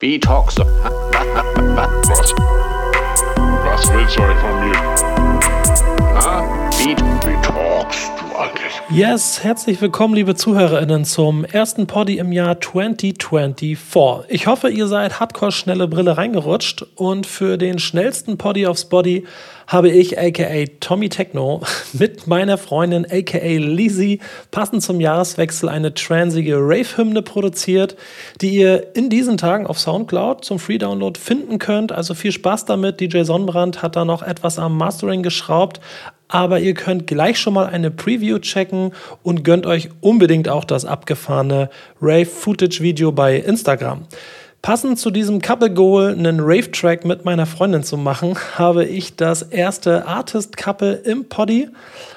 B-Talks. Was willst du eigentlich von mir? B-Talks, du eigentlich. Yes, herzlich willkommen, liebe ZuhörerInnen, zum ersten Poddy im Jahr 2024. Ich hoffe, ihr seid hardcore-schnelle Brille reingerutscht. Und für den schnellsten Poddy aufs Body habe ich, a.k.a. Tommy Techno, mit meiner Freundin, a.k.a. Leazy, passend zum Jahreswechsel eine transige Rave-Hymne produziert, die ihr in diesen Tagen auf Soundcloud zum Free-Download finden könnt. Also viel Spaß damit. DJ Sonnenbrand hat da noch etwas am Mastering geschraubt. Aber ihr könnt gleich schon mal eine Preview checken und gönnt euch unbedingt auch das abgefahrene Rave-Footage-Video bei Instagram. Passend zu diesem Couple Goal, einen Rave-Track mit meiner Freundin zu machen, habe ich das erste Artist-Couple im Poddy.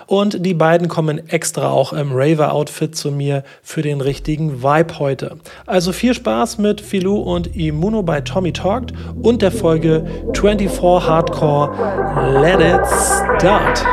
Und die beiden kommen extra auch im Raver-Outfit zu mir für den richtigen Vibe heute. Also viel Spaß mit Filou und Immuno bei Tommy Talked und der Folge 24 Hardcore. Let it start!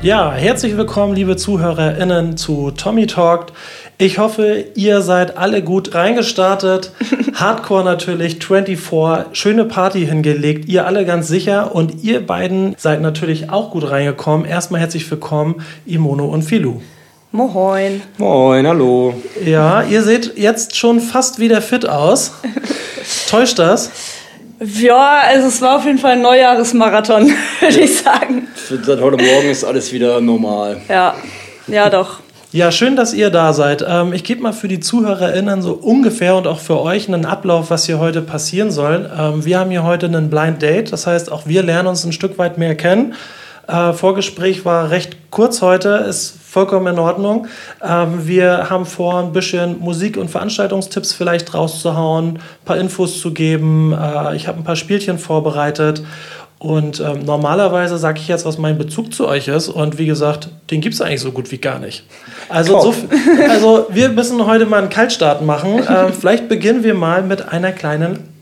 Ja, herzlich willkommen, liebe ZuhörerInnen, zu Tommy Talked. Ich hoffe, ihr seid alle gut reingestartet. Hardcore natürlich, 24, schöne Party hingelegt, ihr alle ganz sicher. Und ihr beiden seid natürlich auch gut reingekommen. Erstmal herzlich willkommen, Immuno und Filou. Moin. Moin, hallo. Ja, ihr seht jetzt schon fast wieder fit aus. Täuscht das? Ja, also es war auf jeden Fall ein Neujahresmarathon, würde ich sagen. Seit heute Morgen ist alles wieder normal. Ja, ja doch. Ja, schön, dass ihr da seid. Ich gebe mal für die ZuhörerInnen so ungefähr und auch für euch einen Ablauf, was hier heute passieren soll. Wir haben hier heute einen Blind Date, das heißt, auch wir lernen uns ein Stück weit mehr kennen. Vorgespräch war recht kurz heute, ist vollkommen in Ordnung. Wir haben vor, ein bisschen Musik- und Veranstaltungstipps vielleicht rauszuhauen, ein paar Infos zu geben. Ich habe ein paar Spielchen vorbereitet. Und normalerweise sage ich jetzt, was mein Bezug zu euch ist. Und wie gesagt, den gibt es eigentlich so gut wie gar nicht. Also wir müssen heute mal einen Kaltstart machen. Vielleicht beginnen wir mal mit einer kleinen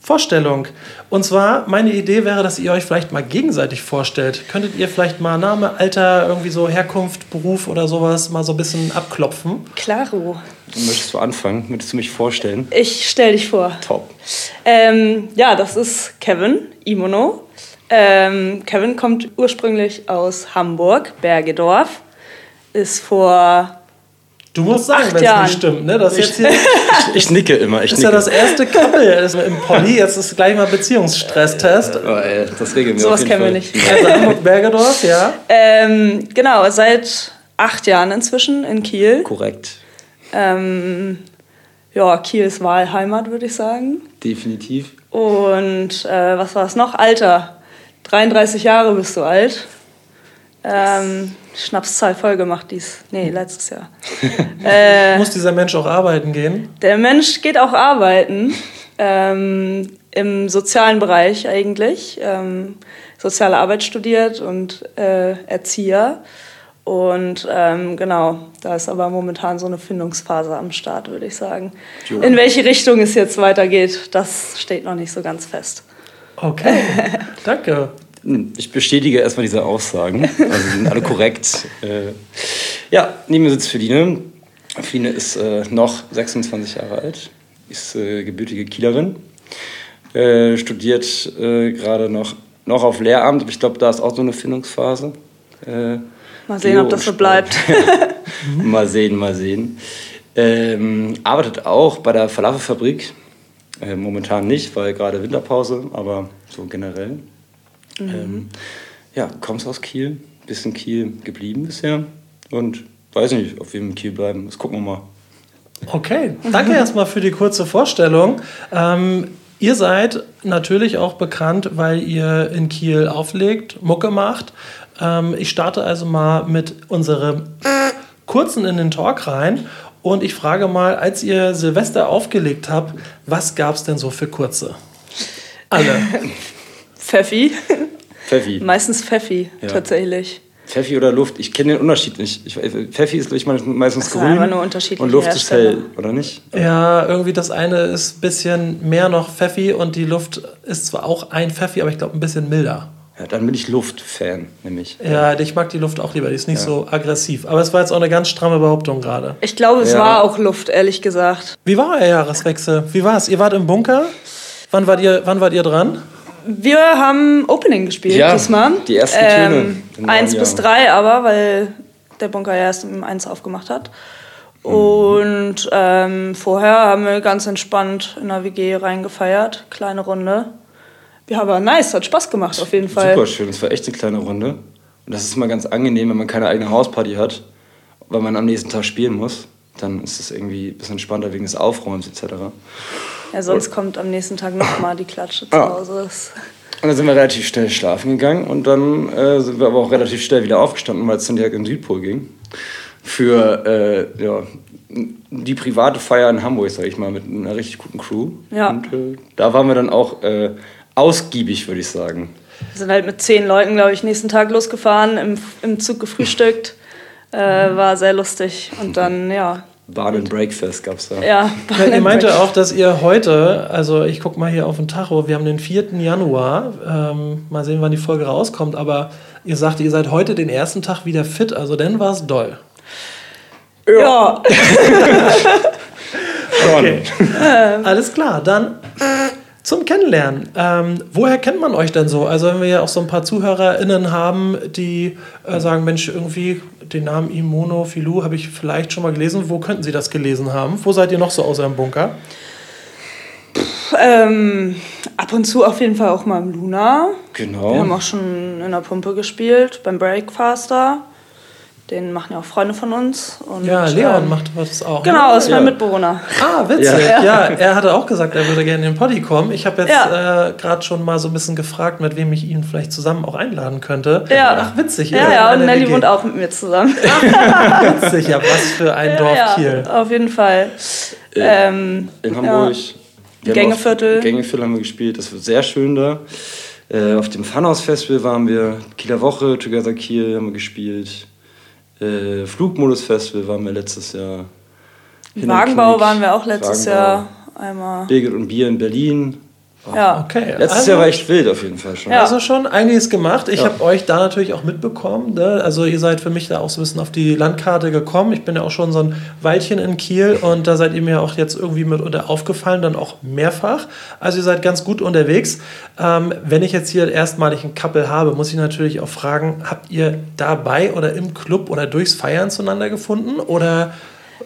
Vorstellung. Und zwar, meine Idee wäre, dass ihr euch vielleicht mal gegenseitig vorstellt. Könntet ihr vielleicht mal Name, Alter, irgendwie so Herkunft, Beruf oder sowas mal so ein bisschen abklopfen? Klaro. Du möchtest du anfangen? Möchtest du mich vorstellen? Ich stelle dich vor. Top. Ja, das ist Kevin, Immuno. Kevin kommt ursprünglich aus Hamburg, Bergedorf. Ist vor... Du musst sagen, wenn es nicht stimmt. Ne? Das jetzt hier ich nicke immer. Das ist ja das erste Couple im Poddy. Jetzt ist gleich mal Beziehungsstresstest. Das regeln wir so auf jeden Fall. Sowas kennen wir nicht. Also Hamburg-Bergedorf, ja. Genau, seit 8 Jahren inzwischen in Kiel. Korrekt. Ja, Kiel ist Wahlheimat, würde ich sagen. Definitiv. Und was war es noch? Alter. 33 Jahre bist du alt. Schnapszahl voll gemacht letztes Jahr. Muss dieser Mensch auch arbeiten gehen? Der Mensch geht auch arbeiten, im sozialen Bereich eigentlich. Soziale Arbeit studiert und Erzieher. Und genau, da ist aber momentan so eine Findungsphase am Start, würde ich sagen. Jo. In welche Richtung es jetzt weitergeht, das steht noch nicht so ganz fest. Okay, danke. Ich bestätige erstmal diese Aussagen. Also sind alle korrekt. Ja, neben mir sitzt Feline. Feline ist noch 26 Jahre alt, ist gebürtige Kielerin, studiert gerade noch auf Lehramt. Ich glaube, da ist auch so eine Findungsphase. Mal sehen, ob das so bleibt. Mal sehen. Arbeitet auch bei der Falafel-Fabrik. Momentan nicht, weil gerade Winterpause, aber so generell. Kommst aus Kiel, bisschen Kiel geblieben bisher und weiß nicht, ob wir in Kiel bleiben. Das gucken wir mal. Okay, danke erstmal für die kurze Vorstellung. Ihr seid natürlich auch bekannt, weil ihr in Kiel auflegt, Mucke macht. Ich starte also mal mit unserem kurzen in den Talk rein und ich frage mal, als ihr Silvester aufgelegt habt, was gab es denn so für kurze? Alle. Pfeffi. Meistens Pfeffi, ja. Tatsächlich. Pfeffi oder Luft? Ich kenne den Unterschied nicht. Pfeffi ist meistens grün und Luft ist hell, oder nicht? Ja, irgendwie das eine ist ein bisschen mehr noch Pfeffi und die Luft ist zwar auch ein Pfeffi, aber ich glaube ein bisschen milder. Ja, dann bin ich Luft-Fan, nämlich. Ja, ich mag die Luft auch lieber, die ist nicht so aggressiv. Aber es war jetzt auch eine ganz stramme Behauptung gerade. Ich glaube, es war auch Luft, ehrlich gesagt. Wie war euer Jahreswechsel? Wie war's? Ihr wart im Bunker? Wann wart ihr dran? Wir haben Opening gespielt diesmal. Die ersten Töne. 1 bis 3 aber, weil der Bunker ja erst um 1 aufgemacht hat. Und vorher haben wir ganz entspannt in der WG reingefeiert. Kleine Runde. Ja, aber nice, hat Spaß gemacht auf jeden Fall. Super schön, es war echt eine kleine Runde. Und das ist immer ganz angenehm, wenn man keine eigene Hausparty hat, weil man am nächsten Tag spielen muss. Dann ist es irgendwie ein bisschen entspannter wegen des Aufräumens etc. Ja, sonst kommt am nächsten Tag nochmal die Klatsche zu Hause. Und dann sind wir relativ schnell schlafen gegangen und dann sind wir aber auch relativ schnell wieder aufgestanden, weil es dann direkt in den Südpol ging. Für die private Feier in Hamburg, sag ich mal, mit einer richtig guten Crew. Ja. Und da waren wir dann auch ausgiebig, würde ich sagen. Wir sind halt mit 10 Leuten, glaube ich, nächsten Tag losgefahren, im Zug gefrühstückt. War sehr lustig und dann, Bahn und Breakfast gab's da. Ja, ihr meinte auch, dass ihr heute, also ich guck mal hier auf den Tacho, wir haben den 4. Januar, mal sehen, wann die Folge rauskommt, aber ihr sagt, ihr seid heute den ersten Tag wieder fit, also dann war's doll. Ja. Okay. Alles klar, dann zum Kennenlernen. Woher kennt man euch denn so? Also wenn wir ja auch so ein paar ZuhörerInnen haben, die sagen, Mensch, irgendwie den Namen Imono, Filou habe ich vielleicht schon mal gelesen. Wo könnten Sie das gelesen haben? Wo seid ihr noch so außer im Bunker? Ab und zu auf jeden Fall auch mal im Luna. Genau. Wir haben auch schon in der Pumpe gespielt, beim Breakfaster. Den machen ja auch Freunde von uns. Und Leon macht was auch. Genau, ist mein Mitbewohner. Ah, witzig. Ja, er hatte auch gesagt, er würde gerne in den Poddy kommen. Ich habe jetzt gerade schon mal so ein bisschen gefragt, mit wem ich ihn vielleicht zusammen auch einladen könnte. Ja. Ach, witzig. Ja, und Nelly wohnt auch mit mir zusammen. Witzig, ja, was für ein Dorf Kiel. Auf jeden Fall. In Hamburg. Ja. Gängeviertel haben wir gespielt, das war sehr schön da. Auf dem Funhouse-Festival waren wir, Kieler Woche, Together Kiel haben wir gespielt. Flugmodusfestival waren wir letztes Jahr. Wagenbau waren wir auch letztes Jahr einmal. Birgit und Bier in Berlin. Oh. Ja, okay. Letztes Jahr war echt wild auf jeden Fall schon. Ja. Also schon einiges gemacht. Ich habe euch da natürlich auch mitbekommen. Ne? Also ihr seid für mich da auch so ein bisschen auf die Landkarte gekommen. Ich bin ja auch schon so ein Weilchen in Kiel und da seid ihr mir auch jetzt irgendwie mitunter aufgefallen, dann auch mehrfach. Also ihr seid ganz gut unterwegs. Wenn ich jetzt hier erstmalig ein Couple habe, muss ich natürlich auch fragen, habt ihr dabei oder im Club oder durchs Feiern zueinander gefunden oder...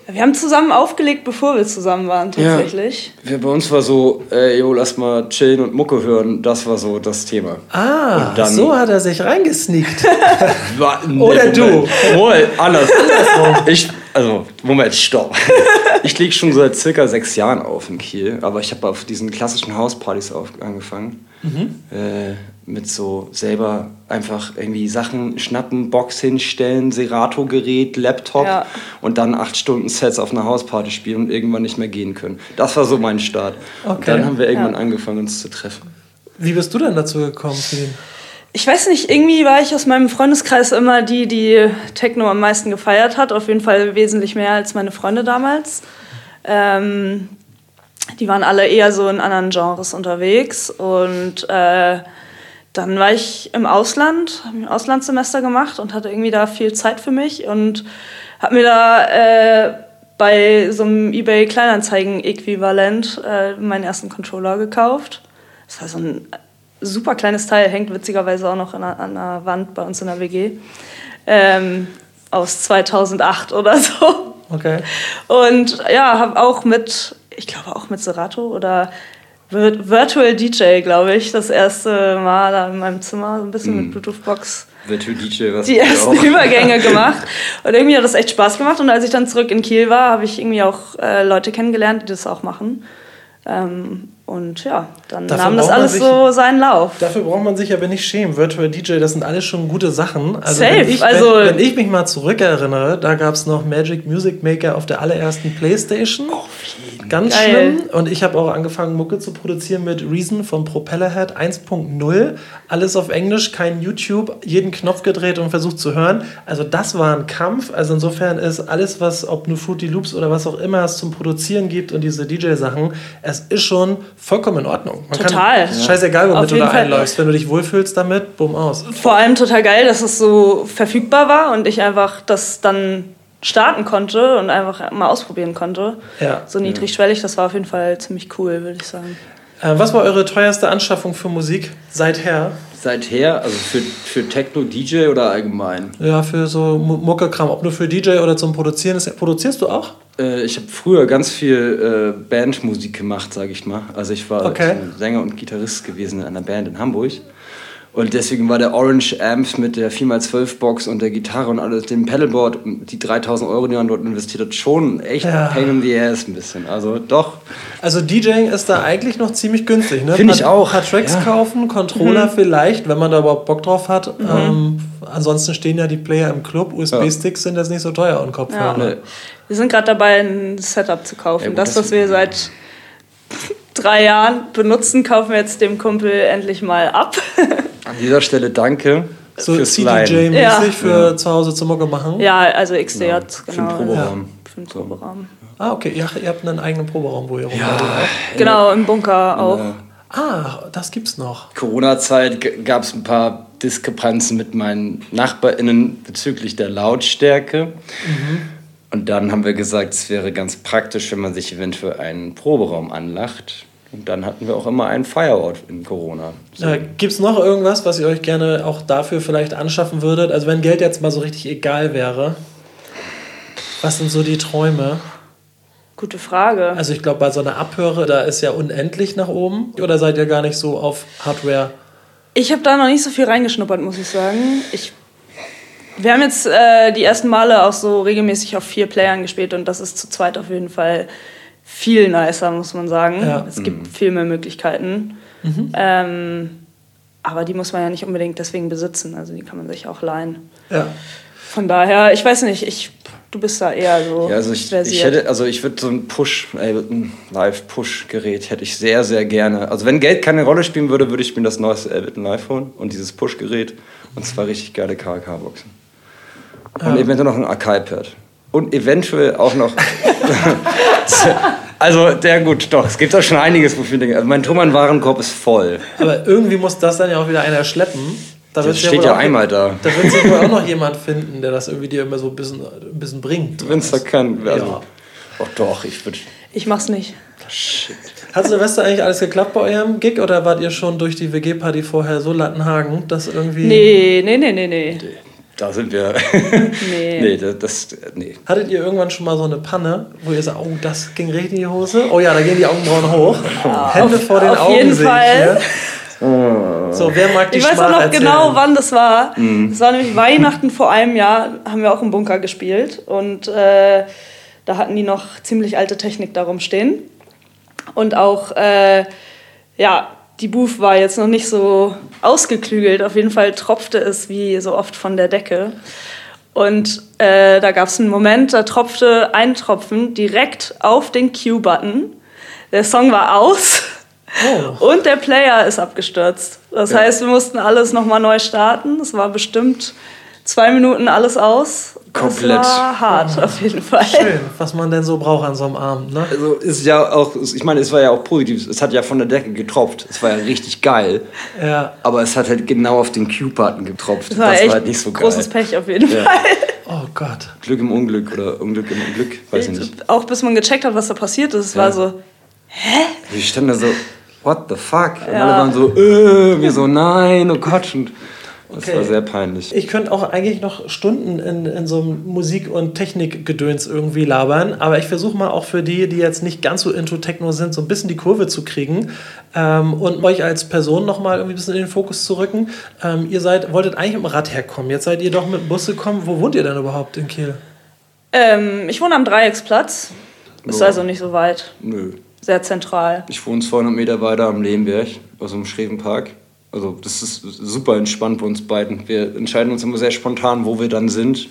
Wir haben zusammen aufgelegt, bevor wir zusammen waren, tatsächlich. Ja, bei uns war so, lass mal chillen und Mucke hören, das war so das Thema. Ah, dann, so hat er sich reingesneakt. Oder Moment. Du. Wohl, andersrum. Moment, stopp. Ich lege schon seit circa 6 Jahren auf in Kiel, aber ich habe auf diesen klassischen Hauspartys angefangen. Mit so selber einfach irgendwie Sachen schnappen, Box hinstellen, Serato-Gerät, Laptop und dann 8 Stunden Sets auf einer Hausparty spielen und irgendwann nicht mehr gehen können. Das war so mein Start. Okay. Und dann haben wir irgendwann angefangen, uns zu treffen. Wie bist du denn dazu gekommen, Feline? Ich weiß nicht, irgendwie war ich aus meinem Freundeskreis immer die Techno am meisten gefeiert hat. Auf jeden Fall wesentlich mehr als meine Freunde damals. Die waren alle eher so in anderen Genres unterwegs. Und dann war ich im Ausland, habe ein Auslandssemester gemacht und hatte irgendwie da viel Zeit für mich. Und habe mir da bei so einem eBay-Kleinanzeigen-Äquivalent meinen ersten Controller gekauft. Das war so ein super kleines Teil, hängt witzigerweise auch noch an einer Wand bei uns in der WG. aus 2008 oder so. Okay. Und ja, habe auch mit, ich glaube auch mit Serato oder Virtual DJ, glaube ich, das erste Mal da in meinem Zimmer, so ein bisschen mit Bluetooth-Box. Virtual DJ, was? Die ersten Übergänge gemacht. Und irgendwie hat das echt Spaß gemacht. Und als ich dann zurück in Kiel war, habe ich irgendwie auch Leute kennengelernt, die das auch machen. Und ja, dann nahm das alles so seinen Lauf. Dafür braucht man sich aber nicht schämen. Virtual DJ, das sind alles schon gute Sachen. Also safe. Wenn ich mich mal zurückerinnere, da gab es noch Magic Music Maker auf der allerersten Playstation. Oh, ganz geil. Schlimm. Und ich habe auch angefangen, Mucke zu produzieren mit Reason von Propellerhead 1.0. Alles auf Englisch, kein YouTube, jeden Knopf gedreht und versucht zu hören. Also das war ein Kampf. Also insofern ist alles, was, ob nur Fruity Loops oder was auch immer es zum Produzieren gibt und diese DJ-Sachen, es ist schon vollkommen in Ordnung. Man total. Kann, scheißegal, womit du da einläufst. Wenn du dich wohlfühlst damit, bumm, aus. Vor allem total geil, dass es so verfügbar war und ich einfach das dann starten konnte und einfach mal ausprobieren konnte. Ja. So niedrigschwellig, das war auf jeden Fall ziemlich cool, würde ich sagen. Was war eure teuerste Anschaffung für Musik seither? Seither? Also für Techno, DJ oder allgemein? Ja, für so Mucke-Kram. Ob nur für DJ oder zum Produzieren. Produzierst du auch? Ich habe früher ganz viel Bandmusik gemacht, sage ich mal. Also ich war Sänger und Gitarrist gewesen in einer Band in Hamburg. Und deswegen war der Orange Amp mit der 4x12-Box und der Gitarre und alles, dem Pedalboard, die 3.000 €, die man dort investiert hat, schon echt pain in the ass ein bisschen. Also doch. Also DJing ist da eigentlich noch ziemlich günstig, ne? Finde ich auch. Ein paar Tracks kaufen, Controller vielleicht, wenn man da überhaupt Bock drauf hat. Ansonsten stehen ja die Player im Club. USB-Sticks sind jetzt nicht so teuer und Kopfhörer. Ja. Nee. Wir sind gerade dabei, ein Setup zu kaufen. Gut, das, was wir seit 3 Jahren benutzen, kaufen wir jetzt dem Kumpel endlich mal ab. An dieser Stelle danke. So CDJ-mäßig für zu Hause zum Mucke machen? Ja, also XDJ, genau. Für den Proberaum. Für den Proberaum. Ah, okay. Ja, ihr habt einen eigenen Proberaum, wo ihr rumgeht. Genau, im Bunker auch. Ah, das gibt's noch. Corona-Zeit gab's ein paar Diskrepanzen mit meinen NachbarInnen bezüglich der Lautstärke. Und dann haben wir gesagt, es wäre ganz praktisch, wenn man sich eventuell einen Proberaum anlacht. Und dann hatten wir auch immer einen Feierort in Corona. So. Gibt es noch irgendwas, was ihr euch gerne auch dafür vielleicht anschaffen würdet? Also wenn Geld jetzt mal so richtig egal wäre, was sind so die Träume? Gute Frage. Also ich glaube, bei so einer Abhöre, da ist ja unendlich nach oben. Oder seid ihr gar nicht so auf Hardware? Ich habe da noch nicht so viel reingeschnuppert, muss ich sagen. Wir haben jetzt die ersten Male auch so regelmäßig auf 4 Playern gespielt und das ist zu zweit auf jeden Fall viel nicer, muss man sagen. Ja. Es gibt viel mehr Möglichkeiten. Aber die muss man ja nicht unbedingt deswegen besitzen. Also die kann man sich auch leihen. Ja. Von daher, ich weiß nicht, du bist da eher so versiert. Ich würde so ein Live-Push-Gerät hätte ich sehr, sehr gerne. Also wenn Geld keine Rolle spielen würde, würde ich mir das neueste Ableton Live holen und dieses Push-Gerät und zwar richtig geile KK-Boxen. Und eventuell noch ein Archive-Pad. Und eventuell auch noch... es gibt auch schon einiges, wofür ich denke. Also mein Thomann-Warenkorb ist voll. Aber irgendwie muss das dann ja auch wieder einer schleppen. Das steht ja einmal da. Da wird sich wohl auch noch jemand finden, der das irgendwie dir immer so ein bisschen bringt. Wenn es da kann. Ich mach's nicht. Shit. Hat Silvester eigentlich alles geklappt bei eurem Gig oder wart ihr schon durch die WG-Party vorher so Lattenhagen, dass irgendwie... Nee. Da sind wir. Hattet ihr irgendwann schon mal so eine Panne, wo ihr sagt, oh, das ging richtig in die Hose? Oh ja, da gehen die Augenbrauen hoch. Ja, Hände vor den Augen sehe ich. So, wer mag die Schmach erzählen? Ich weiß auch noch genau, wann das war. Es war nämlich Weihnachten vor einem Jahr, haben wir auch im Bunker gespielt. Und da hatten die noch ziemlich alte Technik da rumstehen. Und auch, die Booth war jetzt noch nicht so ausgeklügelt. Auf jeden Fall tropfte es wie so oft von der Decke. Und da gab es einen Moment, da tropfte ein Tropfen direkt auf den Cue-Button. Der Song war aus. Und der Player ist abgestürzt. Das heißt, wir mussten alles nochmal neu starten. Es war bestimmt 2 Minuten alles aus. Komplett. Das war hart, auf jeden Fall. Schön, was man denn so braucht an so einem Abend, ne? Also ist ja auch, ich meine, es war ja auch positiv. Es hat ja von der Decke getropft. Es war ja richtig geil. Ja. Aber es hat halt genau auf den Cue-Button getropft. Das war halt nicht so geil. Großes Pech auf jeden Fall. Oh Gott. Glück im Unglück oder Unglück im Unglück, weiß ich nicht. Auch bis man gecheckt hat, was da passiert ist, es war so, hä? Wir standen da so, what the fuck? Und alle waren so, wir so, nein, oh Gott. Und Okay. Das war sehr peinlich. Ich könnte auch eigentlich noch Stunden in so einem Musik- und Technikgedöns irgendwie labern, aber ich versuche mal auch für die, die jetzt nicht ganz so into Techno sind, so ein bisschen die Kurve zu kriegen und euch als Person nochmal irgendwie ein bisschen in den Fokus zu rücken. Ihr wolltet eigentlich mit dem Rad herkommen, jetzt seid ihr doch mit dem Bus gekommen. Wo wohnt ihr denn überhaupt in Kiel? Ich wohne am Dreiecksplatz. Ist also nicht so weit. Nö. Sehr zentral. Ich wohne 200 Meter weiter am Lehmberg, also im Schrevenpark. Also das ist super entspannt bei uns beiden. Wir entscheiden uns immer sehr spontan, wo wir dann sind,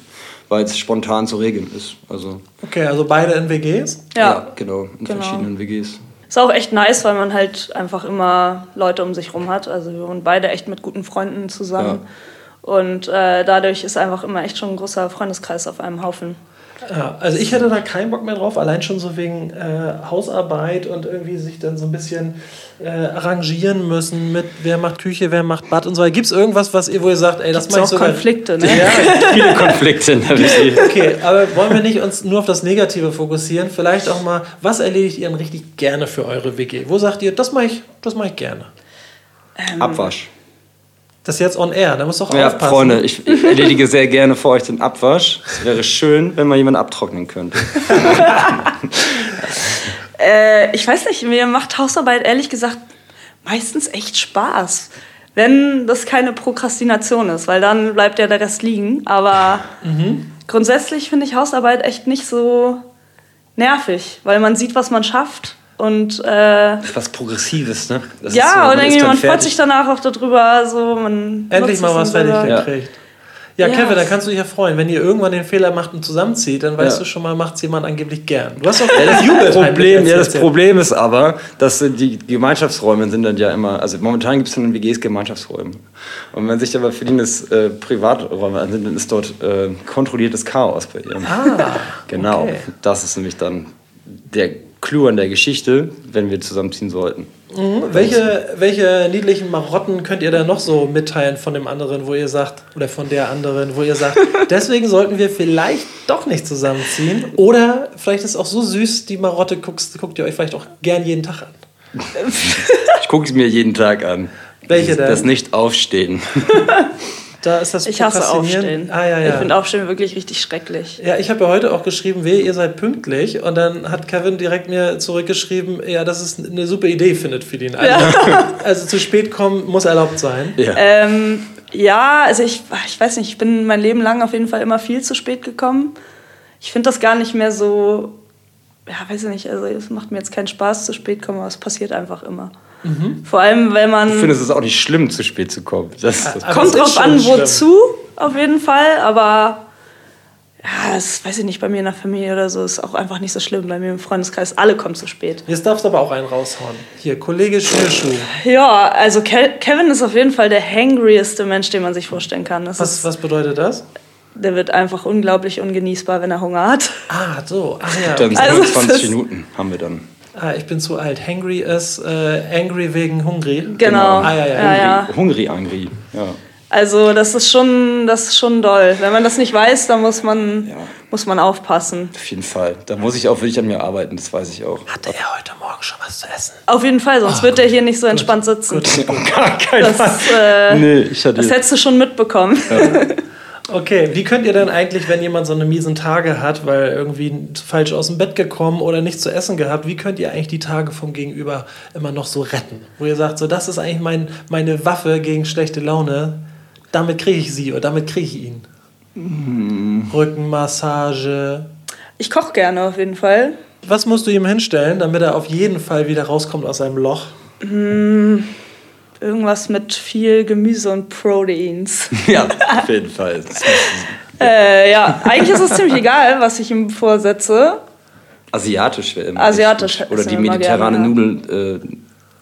weil es spontan zu regeln ist. Also okay, also beide in WGs? Ja genau, verschiedenen WGs. Ist auch echt nice, weil man halt einfach immer Leute um sich rum hat. Also wir wohnen beide echt mit guten Freunden zusammen. Ja. Und dadurch ist einfach immer echt schon ein großer Freundeskreis auf einem Haufen. Ja, also ich hätte da keinen Bock mehr drauf, allein schon so wegen Hausarbeit und irgendwie sich dann so ein bisschen arrangieren müssen mit wer macht Küche, wer macht Bad und so. Gibt es irgendwas, wo ihr sagt, ey, das mache ich sogar... Konflikte, ne? Ja, viele Konflikte. Okay, aber wollen wir nicht uns nur auf das Negative fokussieren? Vielleicht auch mal, was erledigt ihr denn richtig gerne für eure WG? Wo sagt ihr, das mache ich gerne? Abwasch. Das ist jetzt on air, da musst du auch aufpassen. Ja, Freunde, ich erledige sehr gerne für euch den Abwasch. Es wäre schön, wenn man jemanden abtrocknen könnte. Ich weiß nicht, mir macht Hausarbeit ehrlich gesagt meistens echt Spaß. Wenn das keine Prokrastination ist, weil dann bleibt ja der Rest liegen. Aber grundsätzlich finde ich Hausarbeit echt nicht so nervig, weil man sieht, was man schafft. Und was Progressives, ne? Das ja, ist so, und irgendwie man freut sich danach auch darüber, so man endlich mal was fertig gekriegt. Ja, Kevin, da kannst du dich ja freuen. Wenn ihr irgendwann den Fehler macht und zusammenzieht, dann weißt du schon mal, macht es jemand angeblich gern. Du hast auch das Jubelproblem. Ja, das Problem ist aber, dass die Gemeinschaftsräume sind dann ja immer, also momentan gibt es in den WGs Gemeinschaftsräume. Und wenn sich aber Philine Privaträume ansieht, dann ist dort kontrolliertes Chaos bei ihr. Ah, genau. Okay. Das ist nämlich dann der Clou an der Geschichte, wenn wir zusammenziehen sollten. Mhm. Welche niedlichen Marotten könnt ihr da noch so mitteilen von dem anderen, wo ihr sagt, oder von der anderen, wo ihr sagt, deswegen sollten wir vielleicht doch nicht zusammenziehen? Oder vielleicht ist es auch so süß, die Marotte guckt ihr euch vielleicht auch gern jeden Tag an. Ich gucke es mir jeden Tag an. Welche denn? Das Nicht-Aufstehen. Da ist das ich hasse Aufstehen. Ich finde Aufstehen wirklich richtig schrecklich. Ja, ich habe ja heute auch geschrieben, wehe, ihr seid pünktlich. Und dann hat Kevin direkt mir zurückgeschrieben, ja, das ist eine super Idee, findet Philine. Ja. Also zu spät kommen muss erlaubt sein. Ja, also ich weiß nicht, ich bin mein Leben lang auf jeden Fall immer viel zu spät gekommen. Ich finde das gar nicht mehr so, weiß ich nicht, also es macht mir jetzt keinen Spaß, zu spät kommen, aber es passiert einfach immer. Mhm. Vor allem, wenn man... Ich finde, es ist auch nicht schlimm, zu spät zu kommen. Das kommt drauf an, wozu, auf jeden Fall. Aber, das weiß ich nicht, bei mir in der Familie oder so ist auch einfach nicht so schlimm. Bei mir im Freundeskreis, alle kommen zu spät. Jetzt darfst du aber auch einen raushauen. Hier, Kollege Schnürschuh. Ja, also Kevin ist auf jeden Fall der hangrieste Mensch, den man sich vorstellen kann. Was bedeutet das? Der wird einfach unglaublich ungenießbar, wenn er Hunger hat. Ah, so. Ach ja. Dann 20 Minuten haben wir dann. Ah, ich bin zu alt. Hangry ist angry wegen hungry. Genau. Hungry. Ja. Also das ist schon doll. Wenn man das nicht weiß, dann muss man aufpassen. Auf jeden Fall. Da muss ich auch wirklich an mir arbeiten, das weiß ich auch. Hatte er heute Morgen schon was zu essen? Auf jeden Fall, sonst wird er hier nicht so entspannt sitzen. Gut. Auf gar keinen Fall. Das hättest du schon mitbekommen. Ja. Okay, wie könnt ihr denn eigentlich, wenn jemand so eine miesen Tage hat, weil irgendwie falsch aus dem Bett gekommen oder nichts zu essen gehabt, wie könnt ihr eigentlich die Tage vom Gegenüber immer noch so retten? Wo ihr sagt, so das ist eigentlich meine Waffe gegen schlechte Laune, damit kriege ich sie oder damit kriege ich ihn. Mhm. Rückenmassage. Ich koche gerne auf jeden Fall. Was musst du ihm hinstellen, damit er auf jeden Fall wieder rauskommt aus seinem Loch? Mhm. Irgendwas mit viel Gemüse und Proteins. Ja, auf jeden Fall. Eigentlich ist es ziemlich egal, was ich ihm vorsetze. Asiatisch wäre immer. Oder die mediterrane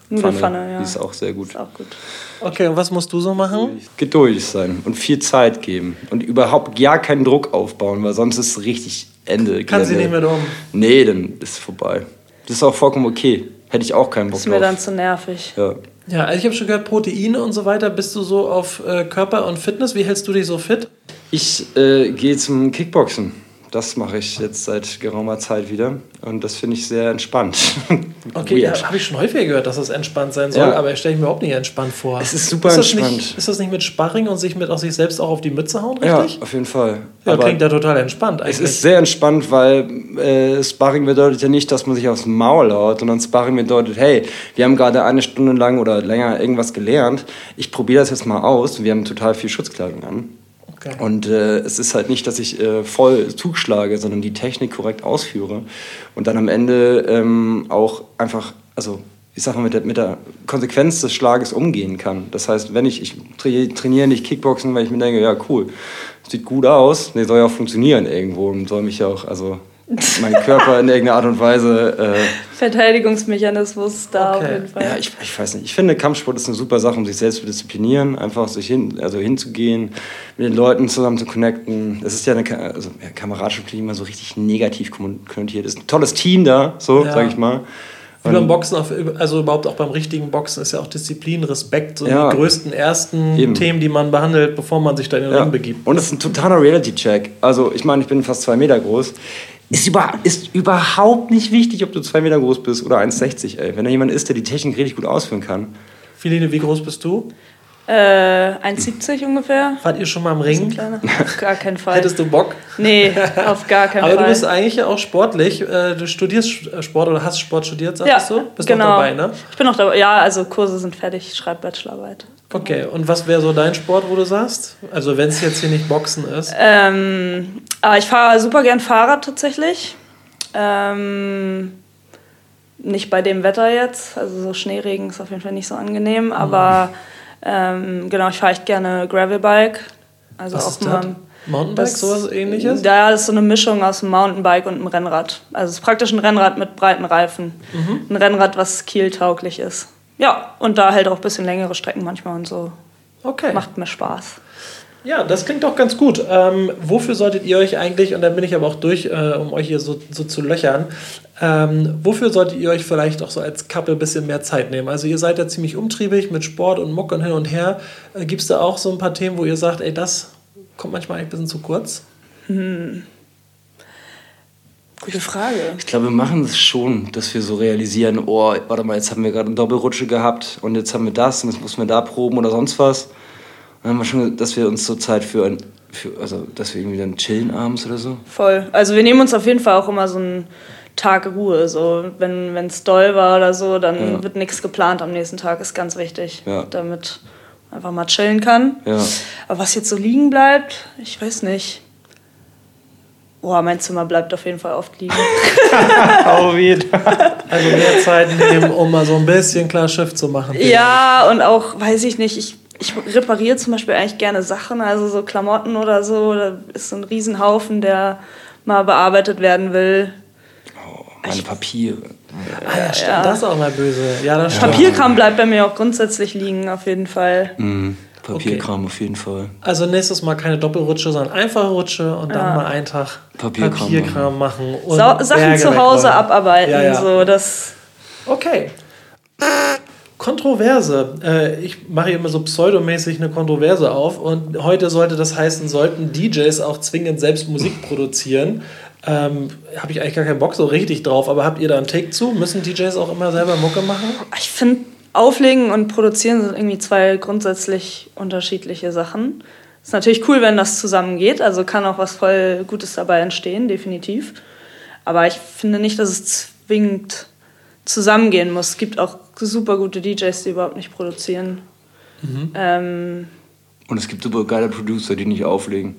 Nudelpfanne, ja. Die ist auch sehr gut. Ist auch gut. Okay, und was musst du so machen? Geduldig sein und viel Zeit geben. Und überhaupt gar keinen Druck aufbauen, weil sonst ist es richtig Ende. Kann sie nicht mehr drum? Nee, dann ist es vorbei. Das ist auch vollkommen okay. Hätte ich auch keinen Bock drauf. Ist mir dann zu nervig. Ja. Ja, also ich habe schon gehört, Proteine und so weiter. Bist du so auf Körper und Fitness? Wie hältst du dich so fit? Ich gehe zum Kickboxen. das mache ich jetzt seit geraumer Zeit wieder und das finde ich sehr entspannt. Okay, ja, habe ich schon häufiger gehört, dass das entspannt sein soll, aber stelle ich mir überhaupt nicht entspannt vor. Es ist super entspannt. Ist das nicht mit Sparring und sich selbst auch auf die Mütze hauen, richtig? Ja, auf jeden Fall. Ja, aber klingt ja total entspannt eigentlich. Es ist sehr entspannt, weil Sparring bedeutet ja nicht, dass man sich aufs Maul haut, sondern Sparring bedeutet, hey, wir haben gerade eine Stunde lang oder länger irgendwas gelernt, ich probiere das jetzt mal aus, wir haben total viel Schutzkleidung an. Okay. Und es ist halt nicht, dass ich voll zuschlage, sondern die Technik korrekt ausführe und dann am Ende auch einfach, also ich sag mal, mit der Konsequenz des Schlages umgehen kann. Das heißt, wenn ich trainiere nicht Kickboxen, weil ich mir denke, ja cool, sieht gut aus, nee, soll ja auch funktionieren irgendwo und soll mich ja auch, also mein Körper in irgendeiner Art und Weise... Verteidigungsmechanismus da auf jeden Fall. Ja, ich weiß nicht. Ich finde, Kampfsport ist eine super Sache, um sich selbst zu disziplinieren, einfach hinzugehen, mit den Leuten zusammen zu connecten. Das ist ja eine Kameradschaft, die immer so richtig negativ konnotiert ist. Ein tolles Team da, sag ich mal. Wie beim Boxen, also überhaupt auch beim richtigen Boxen ist ja auch Disziplin, Respekt, so die größten ersten Themen, die man behandelt, bevor man sich da in den Ring begibt. Und das ist ein totaler Reality-Check. Also ich meine, ich bin fast 2 Meter groß. Ist überhaupt nicht wichtig, ob du 2 Meter groß bist oder 1,60, ey. Wenn da jemand ist, der die Technik richtig gut ausführen kann. Philine, wie groß bist du? 1,70 ungefähr. Wart ihr schon mal im Ring? Auf gar keinen Fall. Hättest du Bock? Nee, auf gar keinen Fall. Aber du bist eigentlich ja auch sportlich. Du studierst Sport oder hast Sport studiert, sagst du? Bist noch dabei, ne? Ich bin noch dabei. Ja, also Kurse sind fertig. Ich schreibe Bachelorarbeit. Okay, und was wäre so dein Sport, wo du sagst? Also wenn es jetzt hier nicht Boxen ist. Aber ich fahre super gern Fahrrad tatsächlich. Nicht bei dem Wetter jetzt. Also so Schneeregen ist auf jeden Fall nicht so angenehm. Aber ich fahre echt gerne Gravelbike. Also was ist das? Mountainbike, sowas ähnliches? Ja, das ist so eine Mischung aus einem Mountainbike und einem Rennrad. Also es ist praktisch ein Rennrad mit breiten Reifen. Mhm. Ein Rennrad, was kieltauglich ist. Ja, und da halt auch ein bisschen längere Strecken manchmal und so. Okay. Macht mir Spaß. Ja, das klingt doch ganz gut. Wofür solltet ihr euch eigentlich, und dann bin ich aber auch durch, um euch hier so zu löchern, wofür solltet ihr euch vielleicht auch so als Couple ein bisschen mehr Zeit nehmen? Also ihr seid ja ziemlich umtriebig mit Sport und Muck und hin und her. Gibt es da auch so ein paar Themen, wo ihr sagt, ey, das kommt manchmal eigentlich ein bisschen zu kurz? Gute Frage. Ich glaube, wir machen es schon, dass wir so realisieren, oh, warte mal, jetzt haben wir gerade eine Doppelrutsche gehabt und jetzt haben wir das und jetzt mussten wir da proben oder sonst was. Und dann haben wir schon, dass wir uns so Zeit dass wir irgendwie dann chillen abends oder so. Voll. Also wir nehmen uns auf jeden Fall auch immer so einen Tag Ruhe. So, wenn es doll war oder so, dann wird nichts geplant am nächsten Tag. Ist ganz wichtig, damit man einfach mal chillen kann. Ja. Aber was jetzt so liegen bleibt, ich weiß nicht. Boah, mein Zimmer bleibt auf jeden Fall oft liegen. Auch wieder. Also mehr Zeit nehmen, um mal so ein bisschen klar Schiff zu machen. Ja, und auch, weiß ich nicht, ich repariere zum Beispiel eigentlich gerne Sachen, also so Klamotten oder so. Da ist so ein Riesenhaufen, der mal bearbeitet werden will. Oh, meine Papiere. Ja, das ist auch mal böse. Ja, das Papierkram bleibt bei mir auch grundsätzlich liegen, auf jeden Fall. Mhm. Papierkram auf jeden Fall. Also nächstes Mal keine Doppelrutsche, sondern einfache Rutsche und dann mal einen Tag Papierkram machen. Und Sachen zu Hause abarbeiten. Ja. So, das okay. Kontroverse. Ich mache immer so pseudomäßig eine Kontroverse auf und heute sollte das heißen, sollten DJs auch zwingend selbst Musik produzieren. Habe ich eigentlich gar keinen Bock so richtig drauf, aber habt ihr da einen Take zu? Müssen DJs auch immer selber Mucke machen? Ich finde, Auflegen und Produzieren sind irgendwie zwei grundsätzlich unterschiedliche Sachen. Ist natürlich cool, wenn das zusammengeht, also kann auch was voll Gutes dabei entstehen, definitiv. Aber ich finde nicht, dass es zwingend zusammengehen muss. Es gibt auch super gute DJs, die überhaupt nicht produzieren. Mhm. Und es gibt super geile Producer, die nicht auflegen.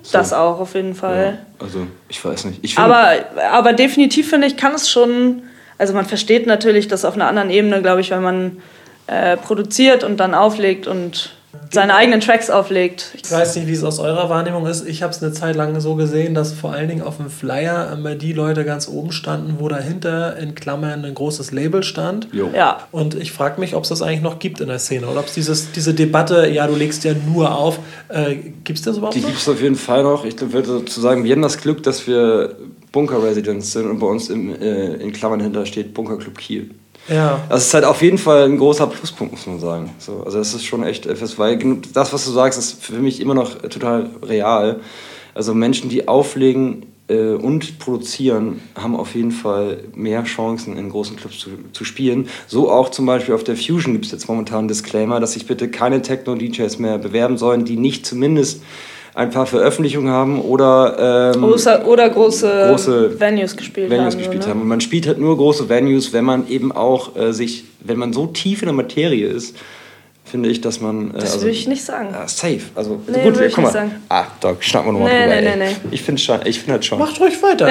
So. Das auch, auf jeden Fall. Ja, also, ich weiß nicht. Aber definitiv finde ich, kann es schon... Also man versteht natürlich das auf einer anderen Ebene, glaube ich, wenn man produziert und dann auflegt und seine eigenen Tracks auflegt. Ich weiß nicht, wie es aus eurer Wahrnehmung ist. Ich habe es eine Zeit lang so gesehen, dass vor allen Dingen auf dem Flyer immer die Leute ganz oben standen, wo dahinter in Klammern ein großes Label stand. Ja. Und ich frage mich, ob es das eigentlich noch gibt in der Szene oder ob es diese Debatte, ja, du legst ja nur auf, gibt es das überhaupt noch? Die gibt es auf jeden Fall noch. Ich würde sozusagen, wir haben das Glück, dass wir Bunker Residents sind und bei uns in Klammern hinter steht Bunker Club Kiel. Ja. Das ist halt auf jeden Fall ein großer Pluspunkt, muss man sagen. So, also das ist schon echt etwas, weil das, was du sagst, ist für mich immer noch total real. Also Menschen, die auflegen und produzieren, haben auf jeden Fall mehr Chancen, in großen Clubs zu spielen. So auch zum Beispiel auf der Fusion gibt es jetzt momentan einen Disclaimer, dass sich bitte keine Techno-DJs mehr bewerben sollen, die nicht zumindest ein paar Veröffentlichungen haben oder große Venues gespielt haben. Und man spielt halt nur große Venues, wenn man eben auch wenn man so tief in der Materie ist, finde ich, dass man... das würde ich nicht sagen. Safe. Also, nee, gut, guck mal. Sagen. Ah, da schnappen wir nochmal drüber. Nee. Ich finde halt schon. Macht ruhig weiter.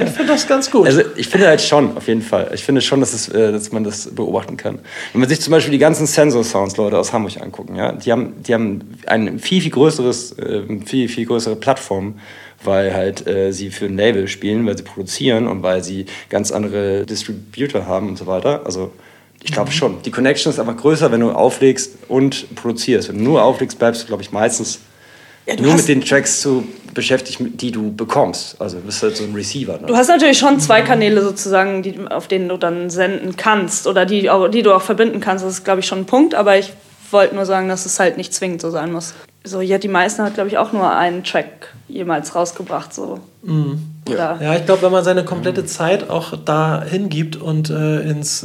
Ich finde das ganz gut. Also, ich finde halt schon, auf jeden Fall. Ich finde schon, dass man das beobachten kann. Wenn man sich zum Beispiel die ganzen Sensor-Sounds-Leute aus Hamburg angucken, ja, die haben eine viel größere Plattform, weil halt sie für ein Label spielen, weil sie produzieren und weil sie ganz andere Distributor haben und so weiter. Also, ich glaube schon. Die Connection ist einfach größer, wenn du auflegst und produzierst. Wenn du nur auflegst, bleibst du, glaube ich, meistens nur mit den Tracks zu beschäftigt, die du bekommst. Also du bist halt so ein Receiver. Ne? Du hast natürlich schon zwei Kanäle sozusagen, auf denen du dann senden kannst oder die du auch verbinden kannst. Das ist, glaube ich, schon ein Punkt. Aber ich wollte nur sagen, dass es halt nicht zwingend so sein muss. So, ja, die meisten hat, glaube ich, auch nur einen Track jemals rausgebracht. So. Mhm. Ja, ich glaube, wenn man seine komplette Zeit auch da hingibt und ins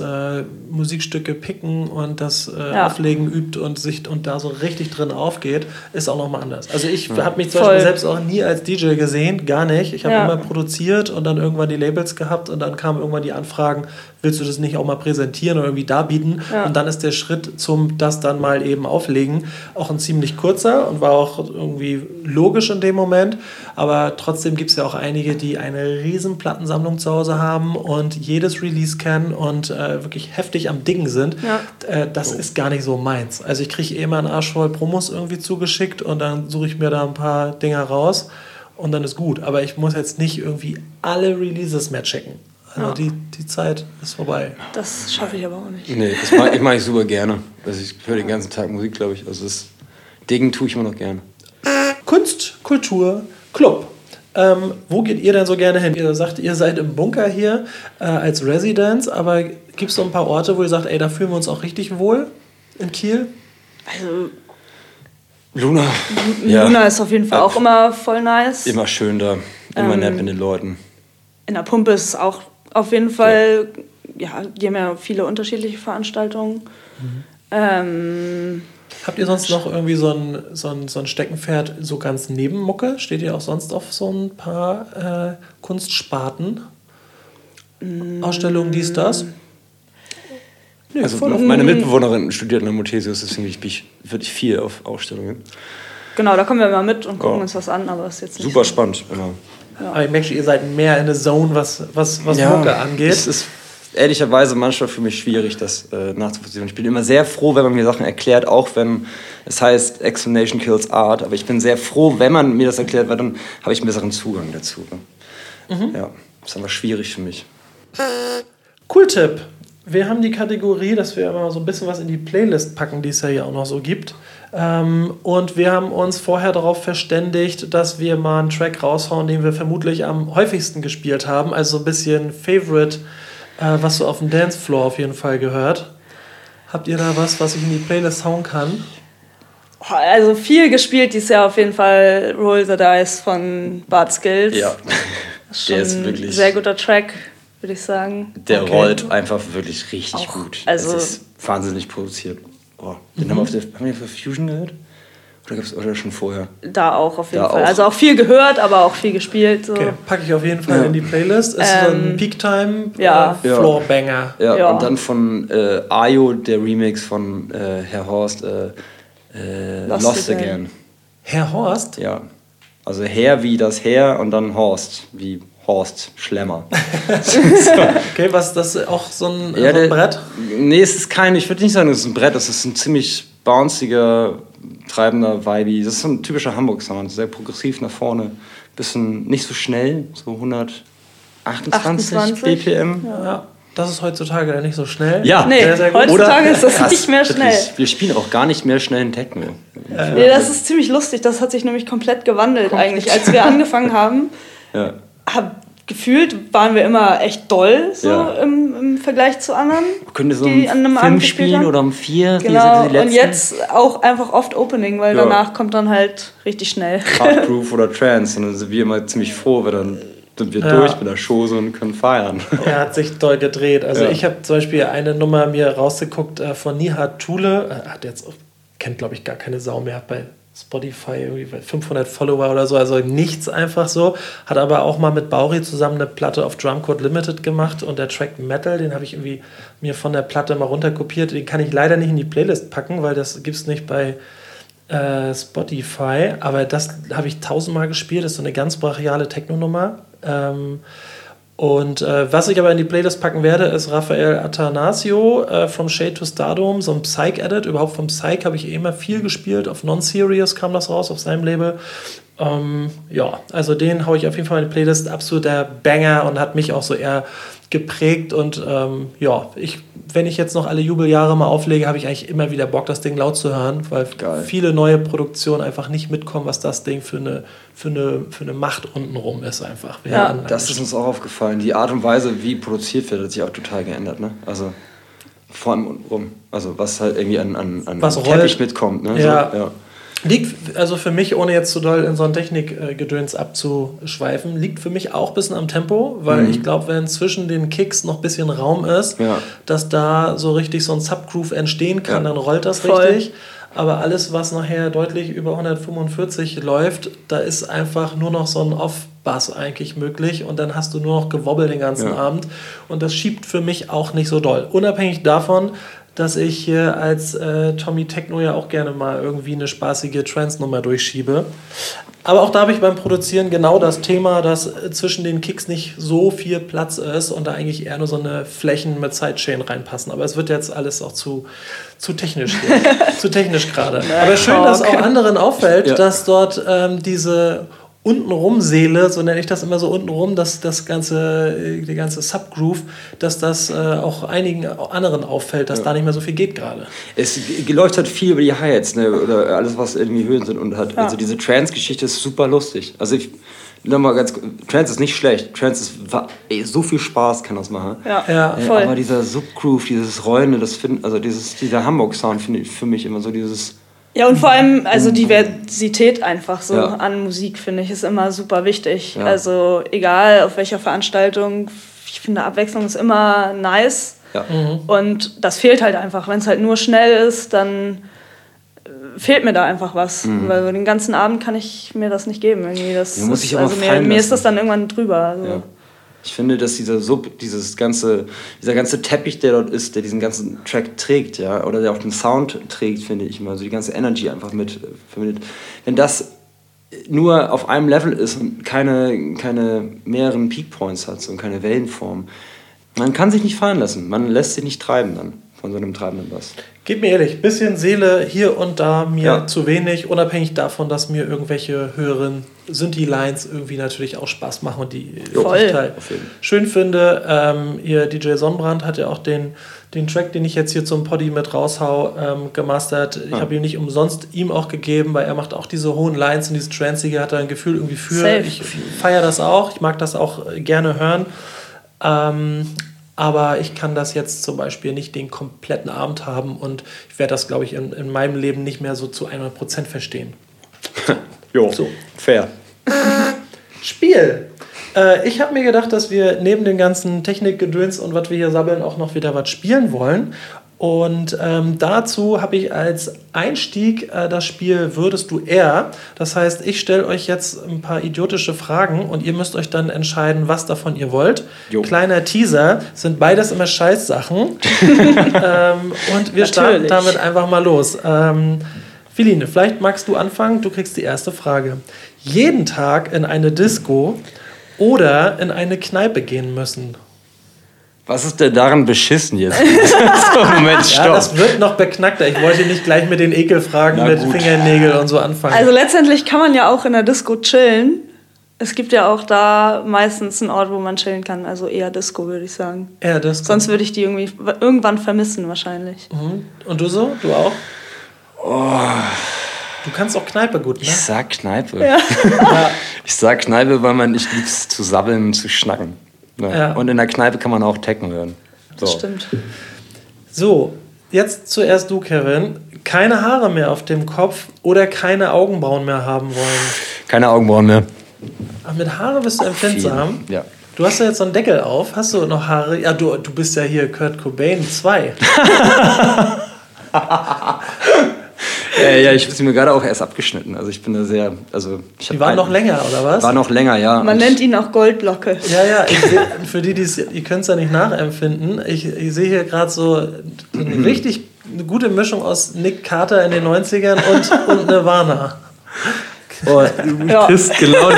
Musikstücke picken und das Auflegen übt und da so richtig drin aufgeht, ist auch nochmal anders. Also ich habe mich zum Beispiel selbst auch nie als DJ gesehen, gar nicht. Ich habe immer produziert und dann irgendwann die Labels gehabt und dann kamen irgendwann die Anfragen, willst du das nicht auch mal präsentieren oder irgendwie darbieten? Ja. Und dann ist der Schritt zum das dann mal eben auflegen auch ein ziemlich kurzer und war auch irgendwie logisch in dem Moment. Aber trotzdem gibt es ja auch einige, die eine riesen Plattensammlung zu Hause haben und jedes Release kennen und wirklich heftig am Dingen sind. Ja. Das ist gar nicht so meins. Also ich kriege immer einen Arsch voll Promos irgendwie zugeschickt und dann suche ich mir da ein paar Dinger raus und dann ist gut. Aber ich muss jetzt nicht irgendwie alle Releases mehr checken. Also die Zeit ist vorbei. Das schaffe ich aber auch nicht. Nee, das mache ich super gerne. Also ich höre den ganzen Tag Musik, glaube ich. Also das Dingen tue ich immer noch gerne. Kunst, Kultur, Club. Wo geht ihr denn so gerne hin? Ihr sagt, ihr seid im Bunker hier als Residenz, aber gibt es so ein paar Orte, wo ihr sagt, ey, da fühlen wir uns auch richtig wohl in Kiel? Also Luna. Luna ist auf jeden Fall auch immer voll nice. Immer schön da, immer nett mit den Leuten. In der Pumpe ist es auch auf jeden Fall, die haben ja viele unterschiedliche Veranstaltungen. Mhm. Habt ihr sonst noch irgendwie so ein Steckenpferd so ganz neben Mucke? Steht ihr auch sonst auf so ein paar Kunstsparten? Ausstellungen, dies, das? Nee, also meine Mitbewohnerin studiert in der Muthesius, deswegen bin ich viel auf Ausstellungen. Genau, da kommen wir immer mit und gucken uns was an, aber ist jetzt nicht super spannend. Ja. Aber ich merke, ihr seid mehr in der Zone, was Mucke angeht. Es ist ehrlicherweise manchmal für mich schwierig, das nachzuvollziehen. Ich bin immer sehr froh, wenn man mir Sachen erklärt, auch wenn es heißt, Explanation kills Art. Aber ich bin sehr froh, wenn man mir das erklärt, weil dann habe ich einen besseren Zugang dazu. Mhm. Ja, ist aber schwierig für mich. Cool Tipp. Wir haben die Kategorie, dass wir immer so ein bisschen was in die Playlist packen, die es ja hier auch noch so gibt. Und wir haben uns vorher darauf verständigt, dass wir mal einen Track raushauen, den wir vermutlich am häufigsten gespielt haben. Also so ein bisschen Favorite, was so auf dem Dancefloor auf jeden Fall gehört. Habt ihr da was ich in die Playlist hauen kann? Also viel gespielt dieses Jahr auf jeden Fall Roll the Dice von Bart Skills. Ja, der ist wirklich ein sehr guter Track, würde ich sagen. Der rollt einfach wirklich richtig auch gut. Also es ist wahnsinnig produziert. Oh, den haben wir auf der Fusion gehört? Oder gab es oder schon vorher? Da auch auf jeden Fall. Auch. Also auch viel gehört, aber auch viel gespielt. So. Okay, packe ich auf jeden Fall in die Playlist. Ist so ein Peak-Time Floorbanger. Ja, und dann von Ayo, der Remix von Herr Horst, Lost Again. Herr Horst? Ja, also Herr wie das Herr und dann Horst wie Horst Schlemmer. Okay, was ist das? Auch so ein Brett? Nee, es ist kein, ich würde nicht sagen, es ist ein Brett. Es ist ein ziemlich bounciger, treibender Vibe. Das ist so ein typischer Hamburg-Sound. Sehr progressiv nach vorne. Bisschen nicht so schnell, so 128 BPM. Ja. Das ist heutzutage nicht so schnell. Ja, nee, sehr, sehr gut. Heutzutage ist das nicht mehr schnell. Wir spielen auch gar nicht mehr schnell in Techno. Nee, das ist ziemlich lustig. Das hat sich nämlich komplett gewandelt eigentlich. Als wir angefangen haben, gefühlt waren wir immer echt doll so im Vergleich zu anderen. Könnte so die an einem 5 spielen oder um 4. Genau, die und jetzt auch einfach oft Opening, weil danach kommt dann halt richtig schnell Hardgroove oder Trance und dann sind wir immer ziemlich froh, weil dann sind wir durch mit der Chose und können feiern. Er hat sich doll gedreht. Also ich habe zum Beispiel eine Nummer mir rausgeguckt von Nihat Thule, hat jetzt kennt glaube ich gar keine Sau mehr bei Spotify, irgendwie 500 Follower oder so, also nichts einfach so. Hat aber auch mal mit Bauri zusammen eine Platte auf Drumcode Limited gemacht und der Track Metal, den habe ich irgendwie mir von der Platte mal runterkopiert. Den kann ich leider nicht in die Playlist packen, weil das gibt es nicht bei Spotify. Aber das habe ich 1000-mal gespielt, das ist so eine ganz brachiale Techno-Nummer. Was ich aber in die Playlist packen werde, ist Raphael Atanasio From Shade to Stardom, so ein Psych-Edit. Überhaupt vom Psych habe ich immer viel gespielt. Auf Non-Serious kam das raus, auf seinem Label. Also den haue ich auf jeden Fall in die Playlist. Absoluter Banger und hat mich auch so eher geprägt. Und wenn ich jetzt noch alle Jubeljahre mal auflege, habe ich eigentlich immer wieder Bock, das Ding laut zu hören, weil viele neue Produktionen einfach nicht mitkommen, was das Ding für eine Macht untenrum ist einfach. Das ist uns auch aufgefallen. Die Art und Weise, wie produziert wird, hat sich auch total geändert. Ne? Also vor allem untenrum. Also was halt irgendwie an Teppich mitkommt. Ne? Ja. So, ja. Liegt, also für mich, ohne jetzt zu doll in so ein Technikgedöns abzuschweifen, liegt für mich auch ein bisschen am Tempo, weil ich glaube, wenn zwischen den Kicks noch ein bisschen Raum ist, dass da so richtig so ein Subgroove entstehen kann, dann rollt das richtig. Aber alles, was nachher deutlich über 145 läuft, da ist einfach nur noch so ein Off-Bass eigentlich möglich und dann hast du nur noch Gewobbel den ganzen Abend und das schiebt für mich auch nicht so doll. Unabhängig davon, dass ich hier als Tommy Techno ja auch gerne mal irgendwie eine spaßige Trance-Nummer durchschiebe. Aber auch da habe ich beim Produzieren genau das Thema, dass zwischen den Kicks nicht so viel Platz ist und da eigentlich eher nur so eine Flächen mit Sidechain reinpassen. Aber es wird jetzt alles auch zu technisch gehen. Zu technisch gerade. Aber schön, dass auch anderen auffällt, dass dort diese untenrum Seele, so nenne ich das immer so untenrum, dass der ganze Subgroove, dass das auch einigen anderen auffällt, dass da nicht mehr so viel geht gerade. Es läuft halt viel über die Hi-Hats, ne? Oder alles, was irgendwie Höhen sind und hat. Also diese Trance-Geschichte ist super lustig. Also Trance ist nicht schlecht. Trance ist so viel Spaß kann das machen. Ja, voll. Aber dieser Subgroove, dieses Rollen, dieser Hamburg-Sound finde ich für mich immer so dieses. Ja, und vor allem, also Diversität einfach so an Musik, finde ich, ist immer super wichtig. Ja. Also egal auf welcher Veranstaltung, ich finde, Abwechslung ist immer nice. Ja. Mhm. Und das fehlt halt einfach. Wenn es halt nur schnell ist, dann fehlt mir da einfach was. Weil den ganzen Abend kann ich mir das nicht geben. Irgendwie. Mir ist das dann irgendwann drüber. Also. Ja. Ich finde, dass dieser ganze Teppich, der dort ist, der diesen ganzen Track trägt, oder der auch den Sound trägt, finde ich immer, also die ganze Energy einfach mit vermittelt. Wenn das nur auf einem Level ist und keine mehreren Peakpoints hat und keine Wellenform, man kann sich nicht fallen lassen, man lässt sich nicht treiben dann von so einem treibenden Bass. Gebt mir ehrlich, bisschen Seele hier und da mir zu wenig, unabhängig davon, dass mir irgendwelche höheren Synthi-Lines irgendwie natürlich auch Spaß machen und die ich schön finde. Ihr DJ Sonnenbrand hat ja auch den Track, den ich jetzt hier zum Poddy mit raushau, gemastert. Ich habe ihn nicht umsonst ihm auch gegeben, weil er macht auch diese hohen Lines und dieses Trancige, hat da ein Gefühl irgendwie für. Safe. Ich feiere das auch, ich mag das auch gerne hören. Aber ich kann das jetzt zum Beispiel nicht den kompletten Abend haben und ich werde das, glaube ich, in meinem Leben nicht mehr so zu 100% verstehen. Jo, so. Fair. Spiel. Ich habe mir gedacht, dass wir neben dem ganzen Technikgedöns und was wir hier sabbeln auch noch wieder was spielen wollen. Und dazu habe ich als Einstieg das Spiel Würdest du eher. Das heißt, ich stelle euch jetzt ein paar idiotische Fragen und ihr müsst euch dann entscheiden, was davon ihr wollt. Jo. Kleiner Teaser, sind beides immer Scheißsachen. Und wir starten damit einfach mal los. Philine, vielleicht magst du anfangen, du kriegst die erste Frage. Jeden Tag in eine Disco oder in eine Kneipe gehen müssen? Was ist denn daran beschissen jetzt? So, Moment, stopp. Ja, das wird noch beknackter. Ich wollte nicht gleich mit den Ekelfragen mit Fingernägel und so anfangen. Also letztendlich kann man ja auch in der Disco chillen. Es gibt ja auch da meistens einen Ort, wo man chillen kann. Also eher Disco, würde ich sagen. Eher Disco. Sonst würde ich die irgendwie irgendwann vermissen wahrscheinlich. Mhm. Und du so? Du auch? Oh. Du kannst auch Kneipe gut, ne? Ich sag Kneipe. Ja. Ich sag Kneipe, weil man nicht liebt zu sabbeln, zu schnacken. Ne? Ja. Und in der Kneipe kann man auch Techno hören. So. Das stimmt. So, jetzt zuerst du, Kevin. Keine Haare mehr auf dem Kopf oder keine Augenbrauen mehr haben wollen? Keine Augenbrauen mehr. Ach, mit Haare bist du empfindsam? Ja. Du hast ja jetzt so einen Deckel auf. Hast du noch Haare? Ja, du bist ja hier Kurt Cobain 2. Ja, ich habe sie mir gerade auch erst abgeschnitten. Also ich bin da sehr... Also ich die waren noch länger, oder was? War noch länger, ja. Man nennt ihn auch Goldlocke. Ja, ich seh, für ihr könnt es ja nicht nachempfinden. Ich sehe hier gerade so eine richtig gute Mischung aus Nick Carter in den 90ern und Nirvana. Oh, du bist gelaunt.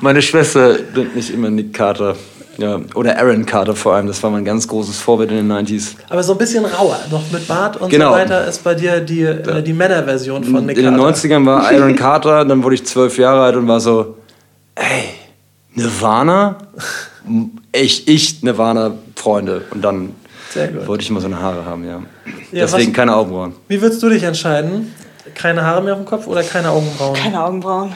Meine Schwester nennt mich immer Nick Carter. Ja, oder Aaron Carter vor allem, das war mein ganz großes Vorbild in den 90s. Aber so ein bisschen rauer, noch mit Bart und genau. So weiter, ist bei dir die Männerversion von Nick Carter. In den 90ern war Aaron Carter, dann wurde ich 12 Jahre alt und war so, ey, Nirvana? Ich Nirvana-Freunde. Und dann wollte ich immer so eine Haare haben, ja deswegen keine Augenbrauen. Wie würdest du dich entscheiden? Keine Haare mehr auf dem Kopf oder keine Augenbrauen? Keine Augenbrauen.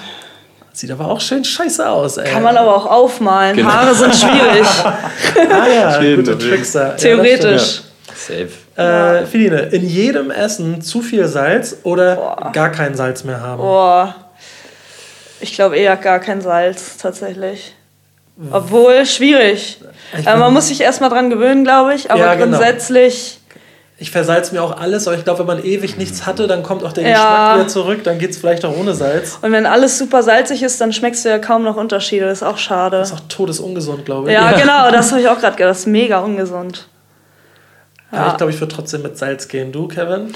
Sieht aber auch schön scheiße aus, ey. Kann man aber auch aufmalen. Genau. Haare sind schwierig. Gute Trickser. Theoretisch. Ja, safe. Philine, in jedem Essen zu viel Salz oder gar kein Salz mehr haben? Ich glaube eher gar kein Salz, tatsächlich. Obwohl, schwierig. Man muss sich erstmal dran gewöhnen, glaube ich. Aber ja, genau. Grundsätzlich... Ich versalze mir auch alles, aber ich glaube, wenn man ewig nichts hatte, dann kommt auch der Geschmack wieder zurück, dann geht's vielleicht auch ohne Salz. Und wenn alles super salzig ist, dann schmeckst du ja kaum noch Unterschiede, das ist auch schade. Das ist auch todesungesund, glaube ich. Ja, genau, das habe ich auch gerade gedacht, das ist mega ungesund. Ja. Aber ich glaube, ich würde trotzdem mit Salz gehen. Du, Kevin?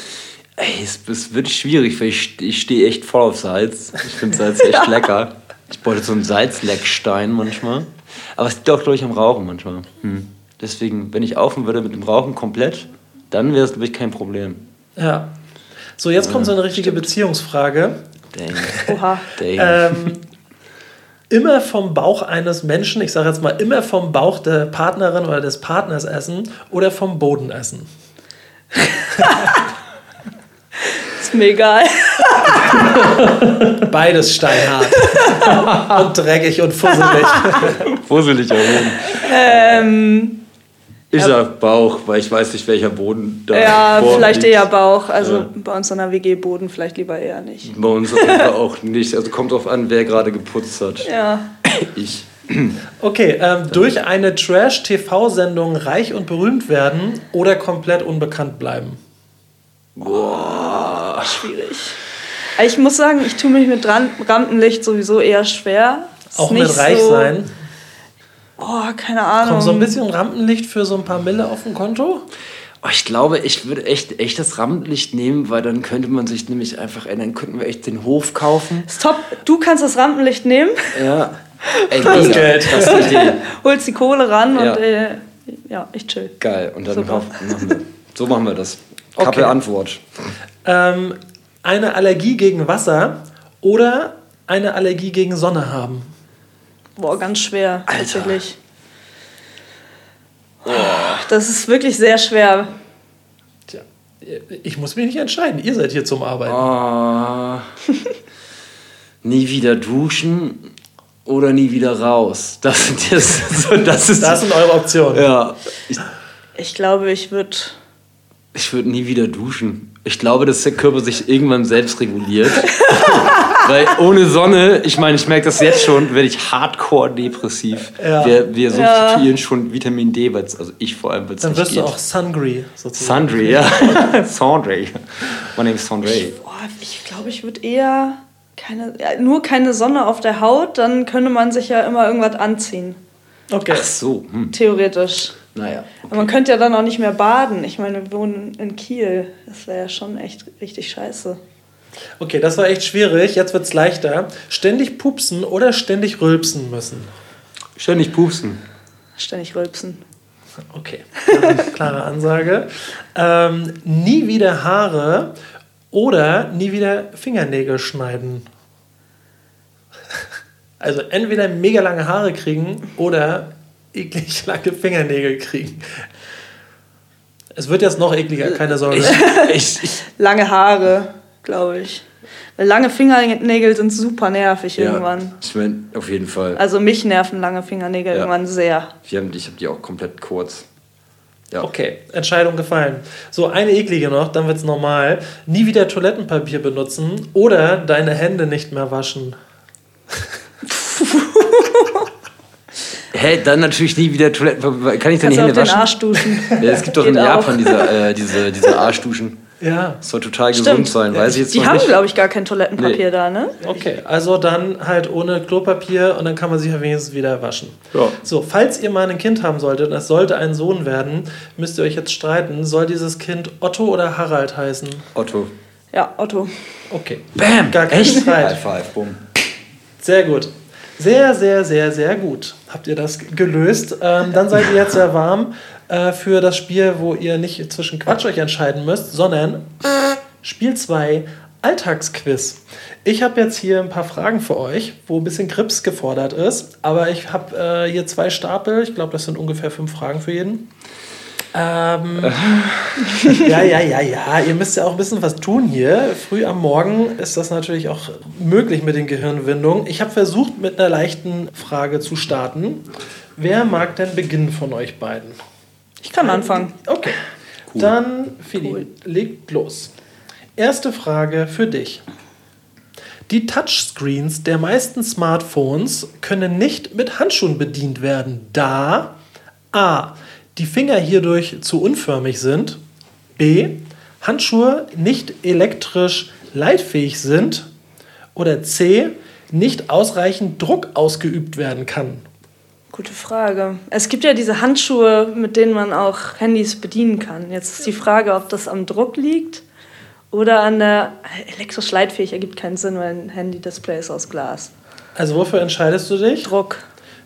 Ey, es wird schwierig, weil ich stehe echt voll auf Salz. Ich finde Salz echt lecker. Ich beute so einen Salzleckstein manchmal. Aber es liegt auch, glaube ich, am Rauchen manchmal. Deswegen, wenn ich aufhören würde mit dem Rauchen komplett... Dann wäre es wirklich kein Problem. Ja. So, jetzt kommt so eine richtige Beziehungsfrage. Dang. Oha. Dang. Immer vom Bauch eines Menschen, ich sage jetzt mal, immer vom Bauch der Partnerin oder des Partners essen oder vom Boden essen. Ist mir egal. Beides steinhart. Und dreckig und fusselig. Fusselig erhoben. Ich sag Bauch, weil ich weiß nicht, welcher Boden da vorliegt. Vielleicht eher Bauch. Also bei uns in der WG-Boden vielleicht lieber eher nicht. Bei uns auch nicht. Also kommt drauf an, wer gerade geputzt hat. Ja. Ich. Okay, durch eine Trash-TV-Sendung reich und berühmt werden oder komplett unbekannt bleiben? Boah. Schwierig. Ich muss sagen, ich tue mich mit Rampenlicht sowieso eher schwer. Ist auch mit reich so sein? Keine Ahnung. Kommt so ein bisschen Rampenlicht für so ein paar Mille auf dem Konto? Ich glaube, ich würde echt das Rampenlicht nehmen, weil dann könnte man sich nämlich einfach ändern. Könnten wir echt den Hof kaufen. Stop, du kannst das Rampenlicht nehmen. Ja. Ey, das Geld. Holst die Kohle ran und ich chill. Geil. Und dann so machen wir das. Kappe Antwort. Eine Allergie gegen Wasser oder eine Allergie gegen Sonne haben? Ganz schwer, tatsächlich. Das ist wirklich sehr schwer. Tja, ich muss mich nicht entscheiden. Ihr seid hier zum Arbeiten. Nie wieder duschen oder nie wieder raus. Das sind eure Optionen. Ja. Ich glaube, ich würde nie wieder duschen. Ich glaube, dass der Körper sich irgendwann selbst reguliert. Weil ohne Sonne, ich meine, ich merke das jetzt schon, werde ich hardcore depressiv. Ja. Wir substituieren schon Vitamin D, also ich vor allem, weil es nicht geht. Dann wirst du auch Sundry sozusagen. Sundry, ja. Sundry. Mein Name ist Sundry. Ich glaube, ich würde eher nur keine Sonne auf der Haut, dann könnte man sich ja immer irgendwas anziehen. Okay. Ach so. Theoretisch. Naja. Okay. Man könnte ja dann auch nicht mehr baden. Ich meine, wir wohnen in Kiel. Das wäre ja schon echt richtig scheiße. Okay, das war echt schwierig. Jetzt wird's leichter. Ständig pupsen oder ständig rülpsen müssen? Ständig pupsen. Ständig rülpsen. Okay, klare Ansage. Nie wieder Haare oder nie wieder Fingernägel schneiden? Also entweder mega lange Haare kriegen oder eklig lange Fingernägel kriegen. Es wird jetzt noch ekliger, keine Sorge. Lange Haare. Glaube ich. Weil lange Fingernägel sind super nervig irgendwann. Ich meine, auf jeden Fall. Also mich nerven lange Fingernägel irgendwann sehr. Ich habe die auch komplett kurz. Ja. Okay, Entscheidung gefallen. So, eine eklige noch, dann wird's normal. Nie wieder Toilettenpapier benutzen oder deine Hände nicht mehr waschen. Hey, dann natürlich nie wieder Toilettenpapier. Kann ich dann die Hände waschen? Arsch duschen. Ja, es gibt doch in Japan diese Arschduschen. Ja. Das soll total gesund sein, weiß ich jetzt nicht. Die haben, glaube ich, gar kein Toilettenpapier da, ne? Okay, also dann halt ohne Klopapier und dann kann man sich ja wenigstens wieder waschen. Ja. So, falls ihr mal ein Kind haben solltet und es sollte ein Sohn werden, müsst ihr euch jetzt streiten, soll dieses Kind Otto oder Harald heißen? Otto. Ja, Otto. Okay. Bam! Gar keine Streit. High five, boom. Sehr gut. Sehr, sehr, sehr, sehr gut. Habt ihr das gelöst? Dann seid ihr jetzt sehr warm für das Spiel, wo ihr nicht zwischen Quatsch euch entscheiden müsst, sondern Spiel 2, Alltagsquiz. Ich habe jetzt hier ein paar Fragen für euch, wo ein bisschen Grips gefordert ist. Aber ich habe hier 2 Stapel. Ich glaube, das sind ungefähr 5 Fragen für jeden. Ihr müsst ja auch ein bisschen was tun hier. Früh am Morgen ist das natürlich auch möglich mit den Gehirnwindungen. Ich habe versucht, mit einer leichten Frage zu starten. Wer mag denn beginnen von euch beiden? Ich kann anfangen. Okay, cool. Dann Philly, legt los. Erste Frage für dich. Die Touchscreens der meisten Smartphones können nicht mit Handschuhen bedient werden, da A. die Finger hierdurch zu unförmig sind, B. Handschuhe nicht elektrisch leitfähig sind oder C. nicht ausreichend Druck ausgeübt werden kann. Gute Frage. Es gibt ja diese Handschuhe, mit denen man auch Handys bedienen kann. Jetzt ist die Frage, ob das am Druck liegt oder an der elektrisch leitfähig, ergibt keinen Sinn, weil ein Handy-Display ist aus Glas. Also wofür entscheidest du dich? Druck.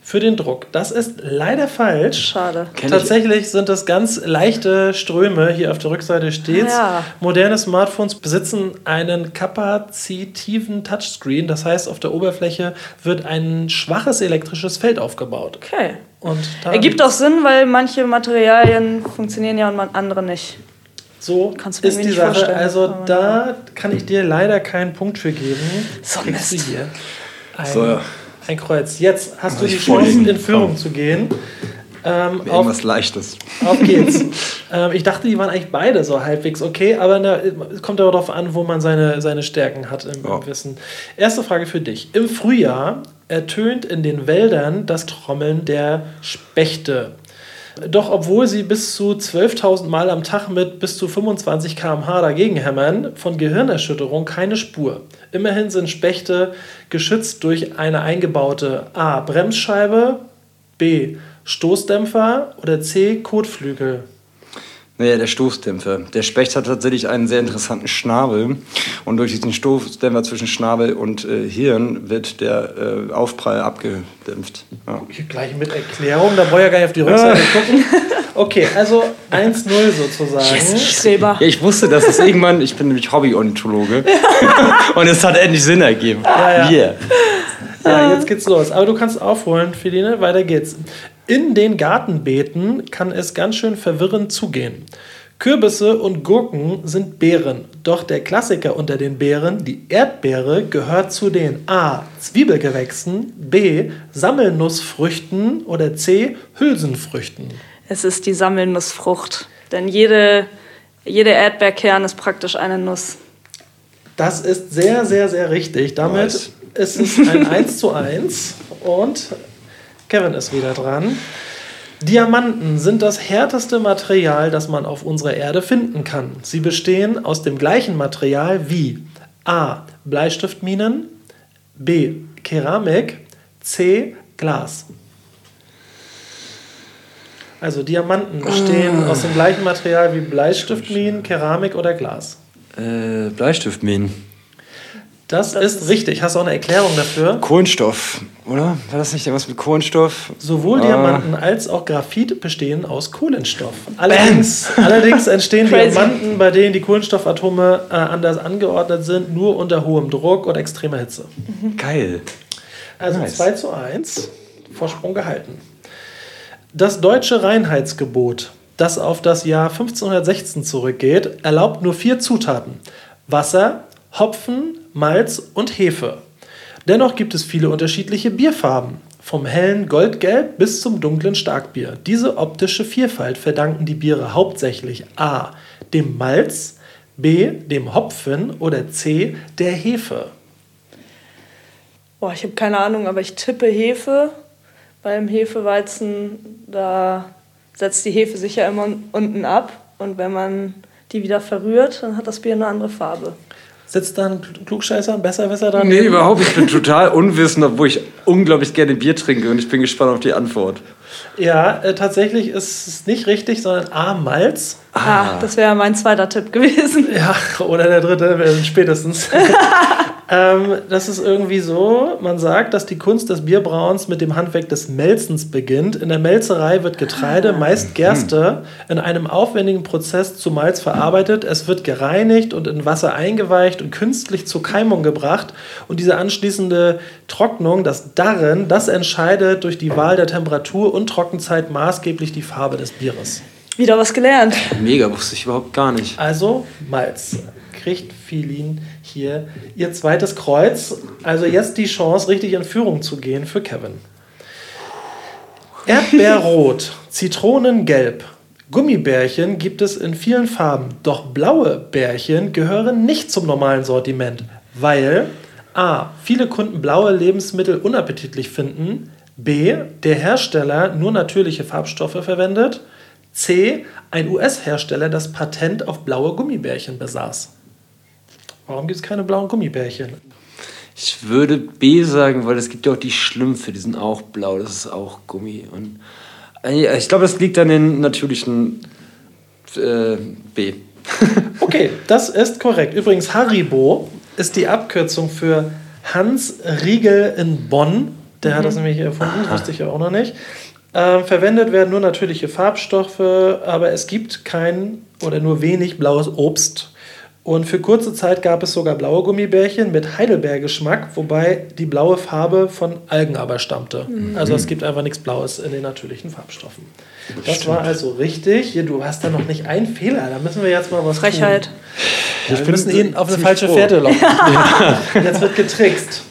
Für den Druck. Das ist leider falsch. Schade. Tatsächlich sind das ganz leichte Ströme. Hier auf der Rückseite steht es. Ja. Moderne Smartphones besitzen einen kapazitiven Touchscreen. Das heißt, auf der Oberfläche wird ein schwaches elektrisches Feld aufgebaut. Okay. Und ergibt auch Sinn, weil manche Materialien funktionieren ja und andere nicht. So ist die Sache. Also da kann ich dir leider keinen Punkt für geben. So kriegst du hier. Ein Kreuz. Jetzt hast du die Chance, in Führung zu gehen. Irgendwas Leichtes. Auf geht's. Ich dachte, die waren eigentlich beide so halbwegs okay, aber es kommt aber darauf an, wo man seine Stärken hat im Wissen. Erste Frage für dich. Im Frühjahr ertönt in den Wäldern das Trommeln der Spechte. Doch obwohl sie bis zu 12.000 Mal am Tag mit bis zu 25 km/h dagegen hämmern, von Gehirnerschütterung keine Spur. Immerhin sind Spechte geschützt durch eine eingebaute A. Bremsscheibe, B. Stoßdämpfer oder C. Kotflügel. Naja, der Stoßdämpfer. Der Specht hat tatsächlich einen sehr interessanten Schnabel und durch diesen Stoßdämpfer zwischen Schnabel und Hirn wird der Aufprall abgedämpft. Ja. Gleich mit Erklärung, da brauche ich ja gar nicht auf die Rückseite gucken. Okay, also 1-0 sozusagen. Yes, Streber. Ja, ich wusste, dass es irgendwann, ich bin nämlich Hobby-Ornithologe und es hat endlich Sinn ergeben. Ja, ja. Yeah. Ja, jetzt geht's los. Aber du kannst aufholen, Feline, weiter geht's. In den Gartenbeeten kann es ganz schön verwirrend zugehen. Kürbisse und Gurken sind Beeren, doch der Klassiker unter den Beeren, die Erdbeere, gehört zu den A. Zwiebelgewächsen, B. Sammelnussfrüchten oder C. Hülsenfrüchten. Es ist die Sammelnussfrucht, denn jede Erdbeerkern ist praktisch eine Nuss. Das ist sehr, sehr, sehr richtig. Damit ist es ein 1:1 und Kevin ist wieder dran. Diamanten sind das härteste Material, das man auf unserer Erde finden kann. Sie bestehen aus dem gleichen Material wie A. Bleistiftminen, B. Keramik, C. Glas. Also Diamanten bestehen aus dem gleichen Material wie Bleistiftminen, Keramik oder Glas. Bleistiftminen. Das ist richtig. Hast du auch eine Erklärung dafür? Kohlenstoff, oder? War das nicht irgendwas mit Kohlenstoff? Sowohl Diamanten als auch Graphit bestehen aus Kohlenstoff. Allerdings entstehen Diamanten, bei denen die Kohlenstoffatome anders angeordnet sind, nur unter hohem Druck und extremer Hitze. Mhm. Geil. Also 2:1, Vorsprung gehalten. Das deutsche Reinheitsgebot, das auf das Jahr 1516 zurückgeht, erlaubt nur 4 Zutaten. Wasser, Hopfen, Malz und Hefe. Dennoch gibt es viele unterschiedliche Bierfarben, vom hellen Goldgelb bis zum dunklen Starkbier. Diese optische Vielfalt verdanken die Biere hauptsächlich a. dem Malz, b. dem Hopfen oder c. der Hefe. Boah, ich habe keine Ahnung, aber ich tippe Hefe. Beim Hefeweizen, da setzt die Hefe sich ja immer unten ab. Und wenn man die wieder verrührt, dann hat das Bier eine andere Farbe. Sitzt da ein Klugscheißer, ein Besserwisser dran? Nee, überhaupt nicht. Ich bin total unwissend, obwohl ich unglaublich gerne Bier trinke. Und ich bin gespannt auf die Antwort. Ja, tatsächlich ist es nicht richtig, sondern A, Malz. Ah, das wäre mein zweiter Tipp gewesen. Ja, oder der dritte, spätestens. Das ist irgendwie so, man sagt, dass die Kunst des Bierbrauens mit dem Handwerk des Melzens beginnt. In der Melzerei wird Getreide, meist Gerste, in einem aufwendigen Prozess zu Malz verarbeitet. Es wird gereinigt und in Wasser eingeweicht und künstlich zur Keimung gebracht. Und diese anschließende Trocknung, das Darren, das entscheidet durch die Wahl der Temperatur und Trockenzeit maßgeblich die Farbe des Bieres. Wieder was gelernt. Mega, wusste ich überhaupt gar nicht. Also Malz. Kriegt Feline hier ihr zweites Kreuz. Also jetzt die Chance, richtig in Führung zu gehen für Kevin. Erdbeerrot, Zitronengelb, Gummibärchen gibt es in vielen Farben. Doch blaue Bärchen gehören nicht zum normalen Sortiment, weil a. viele Kunden blaue Lebensmittel unappetitlich finden, b. der Hersteller nur natürliche Farbstoffe verwendet, c. ein US-Hersteller das Patent auf blaue Gummibärchen besaß. Warum gibt es keine blauen Gummibärchen? Ich würde B sagen, weil es gibt ja auch die Schlümpfe, die sind auch blau, das ist auch Gummi. Und ich glaube, das liegt an den natürlichen B. Okay, das ist korrekt. Übrigens, Haribo ist die Abkürzung für Hans Riegel in Bonn. Der hat das nämlich erfunden, das wusste ich ja auch noch nicht. Verwendet werden nur natürliche Farbstoffe, aber es gibt kein oder nur wenig blaues Obst. Und für kurze Zeit gab es sogar blaue Gummibärchen mit Heidelbeergeschmack, wobei die blaue Farbe von Algen aber stammte. Mhm. Also es gibt einfach nichts Blaues in den natürlichen Farbstoffen. Das war also richtig. Hier, du hast da noch nicht einen Fehler. Da müssen wir jetzt mal was Frechheit. Ja, wir müssen ihn auf eine falsche Fährte locken. Ja. Jetzt wird getrickst.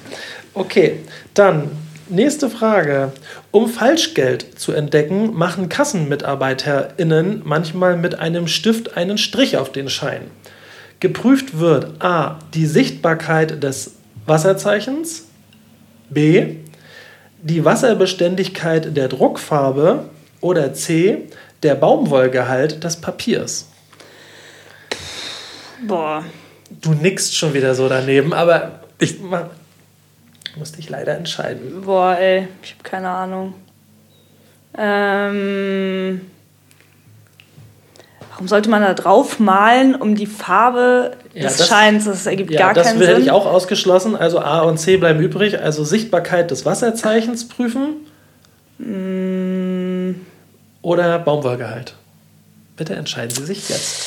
Okay, dann nächste Frage. Um Falschgeld zu entdecken, machen KassenmitarbeiterInnen manchmal mit einem Stift einen Strich auf den Schein. Geprüft wird a. die Sichtbarkeit des Wasserzeichens, b. die Wasserbeständigkeit der Druckfarbe oder c. der Baumwollgehalt des Papiers. Boah. Du nickst schon wieder so daneben, aber ich muss dich leider entscheiden. Boah, ey, ich habe keine Ahnung. Warum sollte man da drauf malen, um die Farbe des Scheins? Das ergibt gar keinen Sinn. Das hätte ich auch ausgeschlossen. Also A und C bleiben übrig. Also Sichtbarkeit des Wasserzeichens prüfen. Oder Baumwollgehalt. Bitte entscheiden Sie sich jetzt.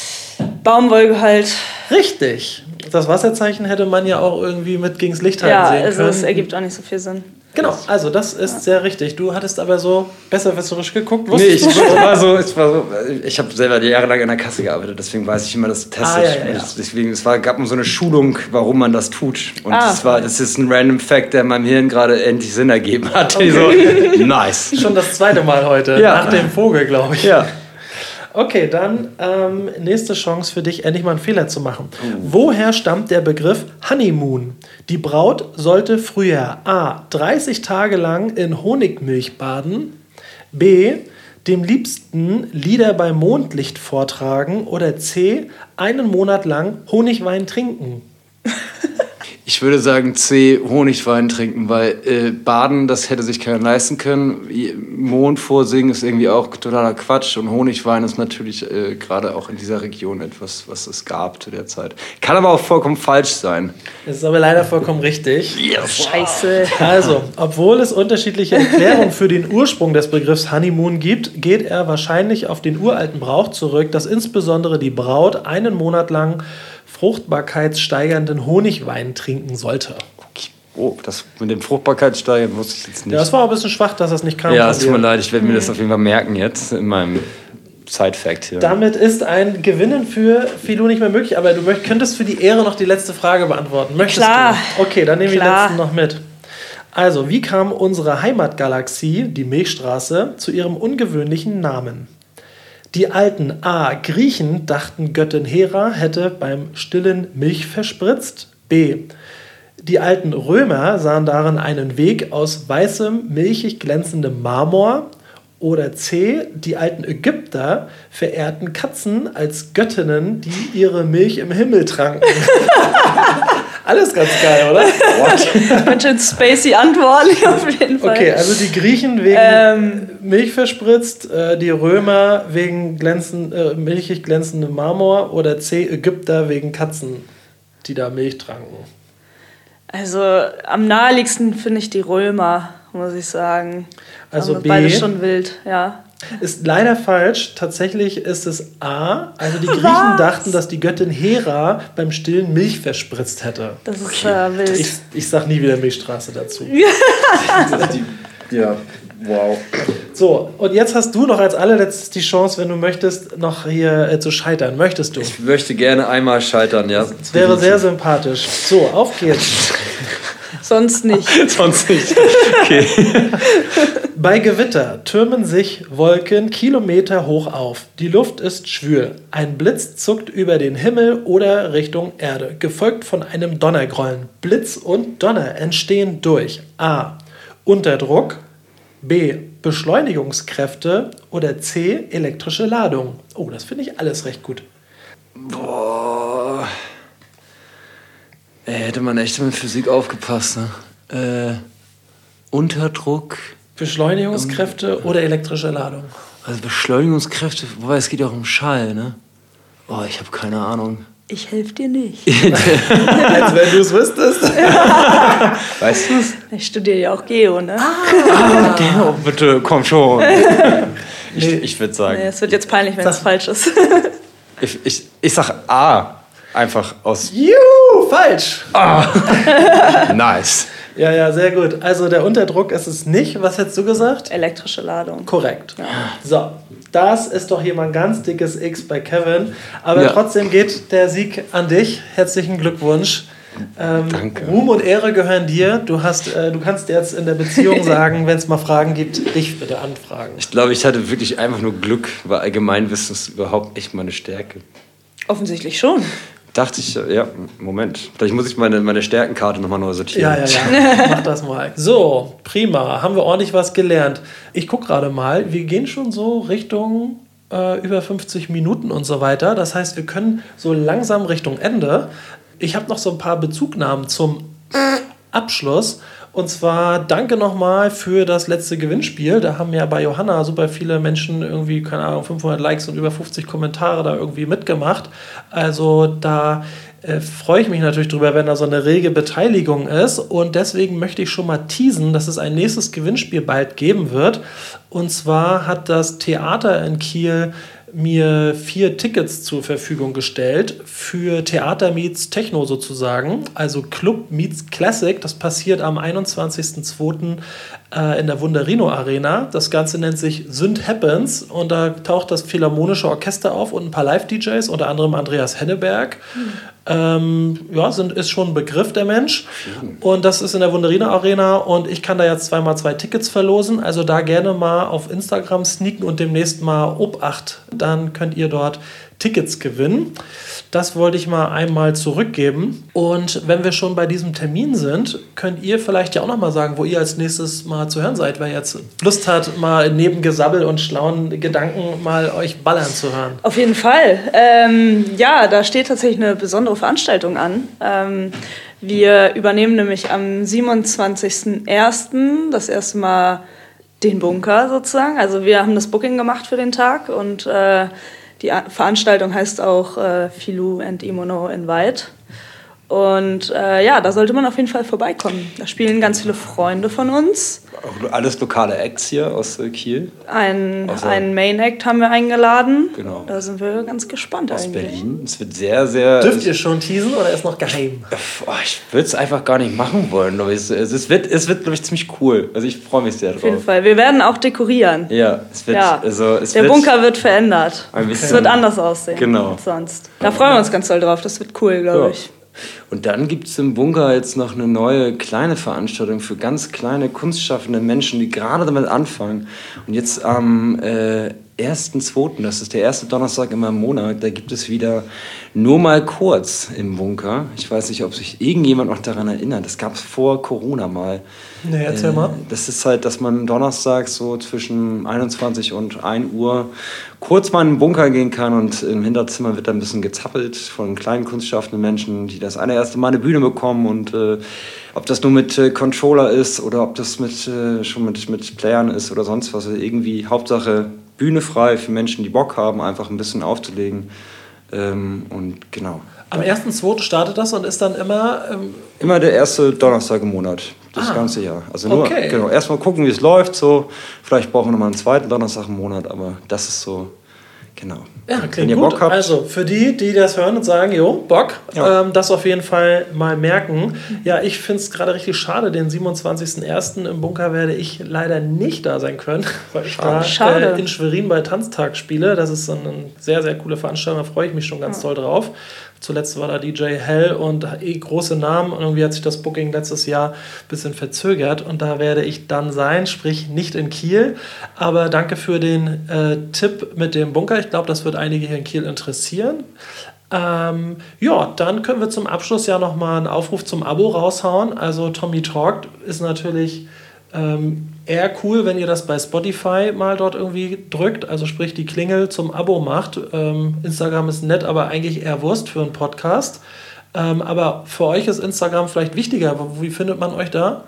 Baumwollgehalt. Richtig. Das Wasserzeichen hätte man ja auch irgendwie mit gegens Licht halten sehen können. Ja, also es ergibt auch nicht so viel Sinn. Genau, also das ist sehr richtig. Du hattest aber so besserwisserisch geguckt. Nee, ich habe selber jahrelang an der Kasse gearbeitet, deswegen weiß ich, wie man das testet. Deswegen, gab es so eine Schulung, warum man das tut. Und das ist ein random Fact, der in meinem Hirn gerade endlich Sinn ergeben hat. Okay. So, nice. Schon das zweite Mal heute, nach dem Vogel, glaube ich. Ja. Okay, dann nächste Chance für dich, endlich mal einen Fehler zu machen. Woher stammt der Begriff Honeymoon? Die Braut sollte früher a. 30 Tage lang in Honigmilch baden, b. dem Liebsten Lieder bei Mondlicht vortragen oder c. einen Monat lang Honigwein trinken. Ich würde sagen C, Honigwein trinken, weil Baden, das hätte sich keiner leisten können. Mond vorsingen ist irgendwie auch totaler Quatsch und Honigwein ist natürlich gerade auch in dieser Region etwas, was es gab zu der Zeit. Kann aber auch vollkommen falsch sein. Das ist aber leider vollkommen richtig. Yes. Scheiße. Also, obwohl es unterschiedliche Erklärungen für den Ursprung des Begriffs Honeymoon gibt, geht er wahrscheinlich auf den uralten Brauch zurück, dass insbesondere die Braut einen Monat lang fruchtbarkeitssteigernden Honigwein trinken sollte. Okay. Oh, das mit dem Fruchtbarkeitssteigern wusste ich jetzt nicht. Ja, das war ein bisschen schwach, dass das nicht kam. Ja, es tut mir leid, ich werde mir das auf jeden Fall merken jetzt in meinem Side-Fact hier. Damit ist ein Gewinnen für Philo nicht mehr möglich, aber du könntest für die Ehre noch die letzte Frage beantworten. Möchtest du? Okay, dann nehme ich die letzten noch mit. Also, wie kam unsere Heimatgalaxie, die Milchstraße, zu ihrem ungewöhnlichen Namen? Die alten A. Griechen dachten, Göttin Hera hätte beim Stillen Milch verspritzt. B. Die alten Römer sahen darin einen Weg aus weißem, milchig glänzendem Marmor. Oder C. Die alten Ägypter verehrten Katzen als Göttinnen, die ihre Milch im Himmel tranken. Alles ganz geil, oder? Ganz schön spacey Antworten auf jeden Fall. Okay, also die Griechen wegen Milch verspritzt, die Römer wegen milchig glänzendem Marmor oder C. Ägypter wegen Katzen, die da Milch tranken. Also am naheliegendsten finde ich die Römer, muss ich sagen. Also B. Beide schon wild, ja. Ist leider falsch. Tatsächlich ist es A. Also die Griechen dachten, dass die Göttin Hera beim Stillen Milch verspritzt hätte. Das ist wild. Ich sag nie wieder Milchstraße dazu. Ja, wow. So, und jetzt hast du noch als allerletztes die Chance, wenn du möchtest, noch hier zu scheitern. Möchtest du? Ich möchte gerne einmal scheitern, ja. Das wäre sehr sympathisch. So, auf geht's. Sonst nicht. Sonst nicht. Okay. Bei Gewitter türmen sich Wolken Kilometer hoch auf. Die Luft ist schwül. Ein Blitz zuckt über den Himmel oder Richtung Erde, gefolgt von einem Donnergrollen. Blitz und Donner entstehen durch A. Unterdruck, B. Beschleunigungskräfte oder C. Elektrische Ladung. Oh, das finde ich alles recht gut. Boah. Hätte man echt mit Physik aufgepasst, ne? Unterdruck. Beschleunigungskräfte oder elektrische Ladung? Also Beschleunigungskräfte, wobei es geht ja auch um Schall, ne? Oh, ich habe keine Ahnung. Ich helfe dir nicht. Als wenn du es wüsstest. Weißt du es? Ich studiere ja auch Geo, ne? Geo, bitte, komm schon. Ich würde sagen... Nee, es wird jetzt peinlich, wenn es falsch ist. Ich sag A. Einfach aus... Juhu, falsch! Ah. Nice. Ja, sehr gut. Also der Unterdruck ist es nicht. Was hättest du gesagt? Elektrische Ladung. Korrekt. Ja. So, das ist doch hier mal ein ganz dickes X bei Kevin. Aber trotzdem geht der Sieg an dich. Herzlichen Glückwunsch. Danke. Ruhm und Ehre gehören dir. Du kannst jetzt in der Beziehung sagen, wenn es mal Fragen gibt, dich bitte anfragen. Ich glaube, ich hatte wirklich einfach nur Glück, weil Allgemeinwissen ist überhaupt echt meine Stärke. Offensichtlich schon. Dachte ich, ja, Moment. Vielleicht muss ich meine Stärkenkarte nochmal neu sortieren. Ja. Mach das mal. So, prima. Haben wir ordentlich was gelernt. Ich gucke gerade mal. Wir gehen schon so Richtung über 50 Minuten und so weiter. Das heißt, wir können so langsam Richtung Ende. Ich habe noch so ein paar Bezugnahmen zum Abschluss. Und zwar danke nochmal für das letzte Gewinnspiel. Da haben ja bei Johanna super viele Menschen irgendwie, keine Ahnung, 500 Likes und über 50 Kommentare da irgendwie mitgemacht. Also da freue ich mich natürlich drüber, wenn da so eine rege Beteiligung ist. Und deswegen möchte ich schon mal teasen, dass es ein nächstes Gewinnspiel bald geben wird. Und zwar hat das Theater in Kiel mir 4 Tickets zur Verfügung gestellt für Theater meets Techno sozusagen, also Club meets Classic. Das passiert am 21.02. in der Wunderino Arena. Das Ganze nennt sich Sünd Happens und da taucht das Philharmonische Orchester auf und ein paar Live-DJs, unter anderem Andreas Henneberg. Ist schon ein Begriff, der Mensch. Und das ist in der Wunderino Arena und ich kann da jetzt 2x2 Tickets verlosen. Also da gerne mal auf Instagram sneaken und demnächst mal Obacht. Dann könnt ihr dort Tickets gewinnen. Das wollte ich mal einmal zurückgeben. Und wenn wir schon bei diesem Termin sind, könnt ihr vielleicht ja auch noch mal sagen, wo ihr als nächstes mal zu hören seid, wer jetzt Lust hat, mal neben Gesabbel und schlauen Gedanken mal euch ballern zu hören. Auf jeden Fall. Da steht tatsächlich eine besondere Veranstaltung an. Wir übernehmen nämlich am 27.01. das erste Mal den Bunker sozusagen. Also wir haben das Booking gemacht für den Tag und die Veranstaltung heißt auch Filou and Imono Invite. Und ja, da sollte man auf jeden Fall vorbeikommen. Da spielen ganz viele Freunde von uns. Auch alles lokale Acts hier aus Kiel. Ein Main-Act haben wir eingeladen. Genau. Da sind wir ganz gespannt aus eigentlich. Aus Berlin. Es wird sehr, sehr... Dürft ihr schon teasen oder ist noch geheim? Ich würde es einfach gar nicht machen wollen. Es wird, glaube ich, ziemlich cool. Also ich freue mich sehr drauf. Auf jeden Fall. Wir werden auch dekorieren. Ja, es wird... Ja. Also, der Bunker wird verändert. Es wird anders aussehen als sonst. Da freuen wir uns ganz doll drauf. Das wird cool, glaube ich. Und dann gibt es im Bunker jetzt noch eine neue kleine Veranstaltung für ganz kleine kunstschaffende Menschen, die gerade damit anfangen. Und jetzt am 1.2., das ist der erste Donnerstag immer im Monat, da gibt es wieder nur mal kurz im Bunker. Ich weiß nicht, ob sich irgendjemand noch daran erinnert. Das gab es vor Corona mal. Nee, erzähl mal. Das ist halt, dass man donnerstags so zwischen 21 und 1 Uhr kurz mal in den Bunker gehen kann und im Hinterzimmer wird dann ein bisschen gezappelt von kleinen kunstschaffenden Menschen, die das allererste Mal eine Bühne bekommen und ob das nur mit Controller ist oder ob das mit Playern ist oder sonst was. Irgendwie Hauptsache Bühne frei für Menschen, die Bock haben, einfach ein bisschen aufzulegen. Und genau. Am 1.2. startet das und ist dann immer... Immer der erste Donnerstag im Monat, das ganze Jahr. Also nur genau, erstmal gucken, wie es läuft. So. Vielleicht brauchen wir nochmal einen zweiten Donnerstag im Monat, aber das ist so... Genau. Ja, klingt wenn ihr gut. Bock habt. Also für die das hören und sagen, jo, Bock, ja. Das auf jeden Fall mal merken. Ja, ich finde es gerade richtig schade, den 27.01. im Bunker werde ich leider nicht da sein können, weil ich da in Schwerin bei Tanztag spiele. Das ist eine sehr, sehr coole Veranstaltung, da freue ich mich schon ganz toll drauf. Zuletzt war da DJ Hell und große Namen und irgendwie hat sich das Booking letztes Jahr ein bisschen verzögert und da werde ich dann sein, sprich nicht in Kiel, aber danke für den Tipp mit dem Bunker, ich glaube, das wird einige hier in Kiel interessieren. Ja, dann können wir zum Abschluss ja nochmal einen Aufruf zum Abo raushauen, also Tommy Talkt ist natürlich... eher cool, wenn ihr das bei Spotify mal dort irgendwie drückt, also sprich die Klingel zum Abo macht. Instagram ist nett, aber eigentlich eher Wurst für einen Podcast. Aber für euch ist Instagram vielleicht wichtiger. Wie findet man euch da?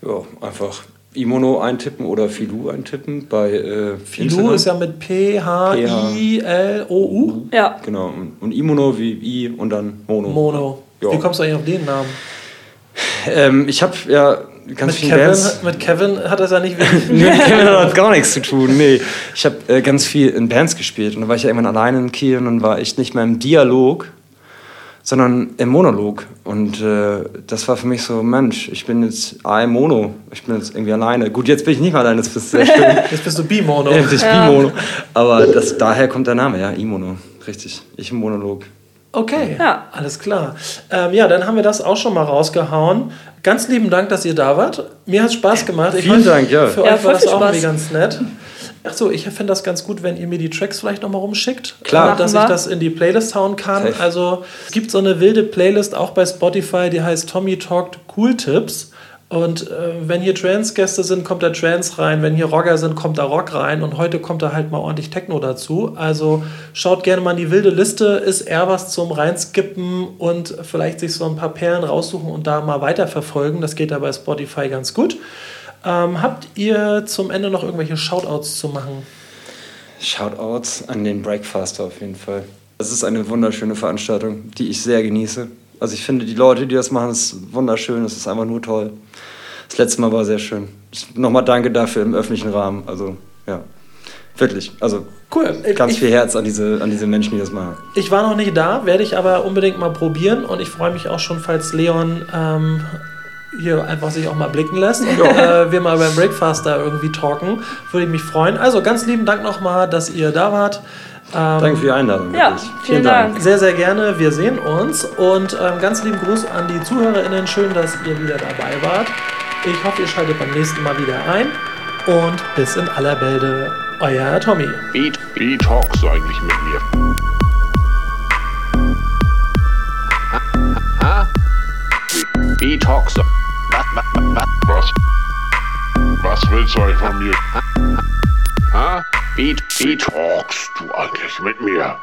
Ja, einfach Imono eintippen oder Filou eintippen bei Filou ist ja mit P-H-I-L-O-U. Ja. Genau. Und Imono wie I und dann Mono. Mono. Ja. Wie kommst du eigentlich auf den Namen? Ich habe ja... Mit Kevin hat das ja nicht wirklich... Nee, mit Kevin hat das gar nichts zu tun, nee. Ich habe ganz viel in Bands gespielt und da war ich ja irgendwann alleine in Kiel und dann war ich nicht mehr im Dialog, sondern im Monolog. Und das war für mich so, Mensch, ich bin jetzt mono, ich bin jetzt irgendwie alleine. Gut, jetzt bin ich nicht mehr alleine, das bist du sehr schön. Jetzt bist du bi-mono. Bi-mono. Aber daher kommt der Name, ja, i-mono, richtig, ich im Monolog. Okay, ja. Alles klar. Ja, dann haben wir das auch schon mal rausgehauen. Ganz lieben Dank, dass ihr da wart. Mir hat es Spaß gemacht. Vielen Dank, ja. Für euch war das auch irgendwie ganz nett. Achso, ich finde das ganz gut, wenn ihr mir die Tracks vielleicht nochmal rumschickt. Klar. Dass ich das in die Playlist hauen kann. Safe. Also es gibt so eine wilde Playlist auch bei Spotify, die heißt Tommy Talked Cool Tipps. Und wenn hier Trance-Gäste sind, kommt da Trance rein. Wenn hier Rocker sind, kommt da Rock rein. Und heute kommt da halt mal ordentlich Techno dazu. Also schaut gerne mal in die wilde Liste. Ist eher was zum Reinskippen und vielleicht sich so ein paar Perlen raussuchen und da mal weiterverfolgen. Das geht da bei Spotify ganz gut. Habt ihr zum Ende noch irgendwelche Shoutouts zu machen? Shoutouts an den Breakfaster auf jeden Fall. Das ist eine wunderschöne Veranstaltung, die ich sehr genieße. Also ich finde, die Leute, die das machen, ist wunderschön. Es ist einfach nur toll. Das letzte Mal war sehr schön. Nochmal danke dafür im öffentlichen Rahmen. Also, ja, wirklich. Also, cool. Ganz viel Herz an diese Menschen, die das machen. Ich war noch nicht da, werde ich aber unbedingt mal probieren. Und ich freue mich auch schon, falls Leon hier einfach sich auch mal blicken lässt. Und wir mal beim Breakfaster irgendwie talken. Würde ich mich freuen. Also, ganz lieben Dank nochmal, dass ihr da wart. Danke für die Einladung. Ja, vielen Dank. Sehr, sehr gerne. Wir sehen uns. Und ganz lieben Gruß an die ZuhörerInnen. Schön, dass ihr wieder dabei wart. Ich hoffe, ihr schaltet beim nächsten Mal wieder ein. Und bis in aller Bälde. Euer Tommy. Wie talkst du eigentlich mit mir? Wie talkst du? Was willst du eigentlich von mir? Wie talkst du eigentlich mit mir?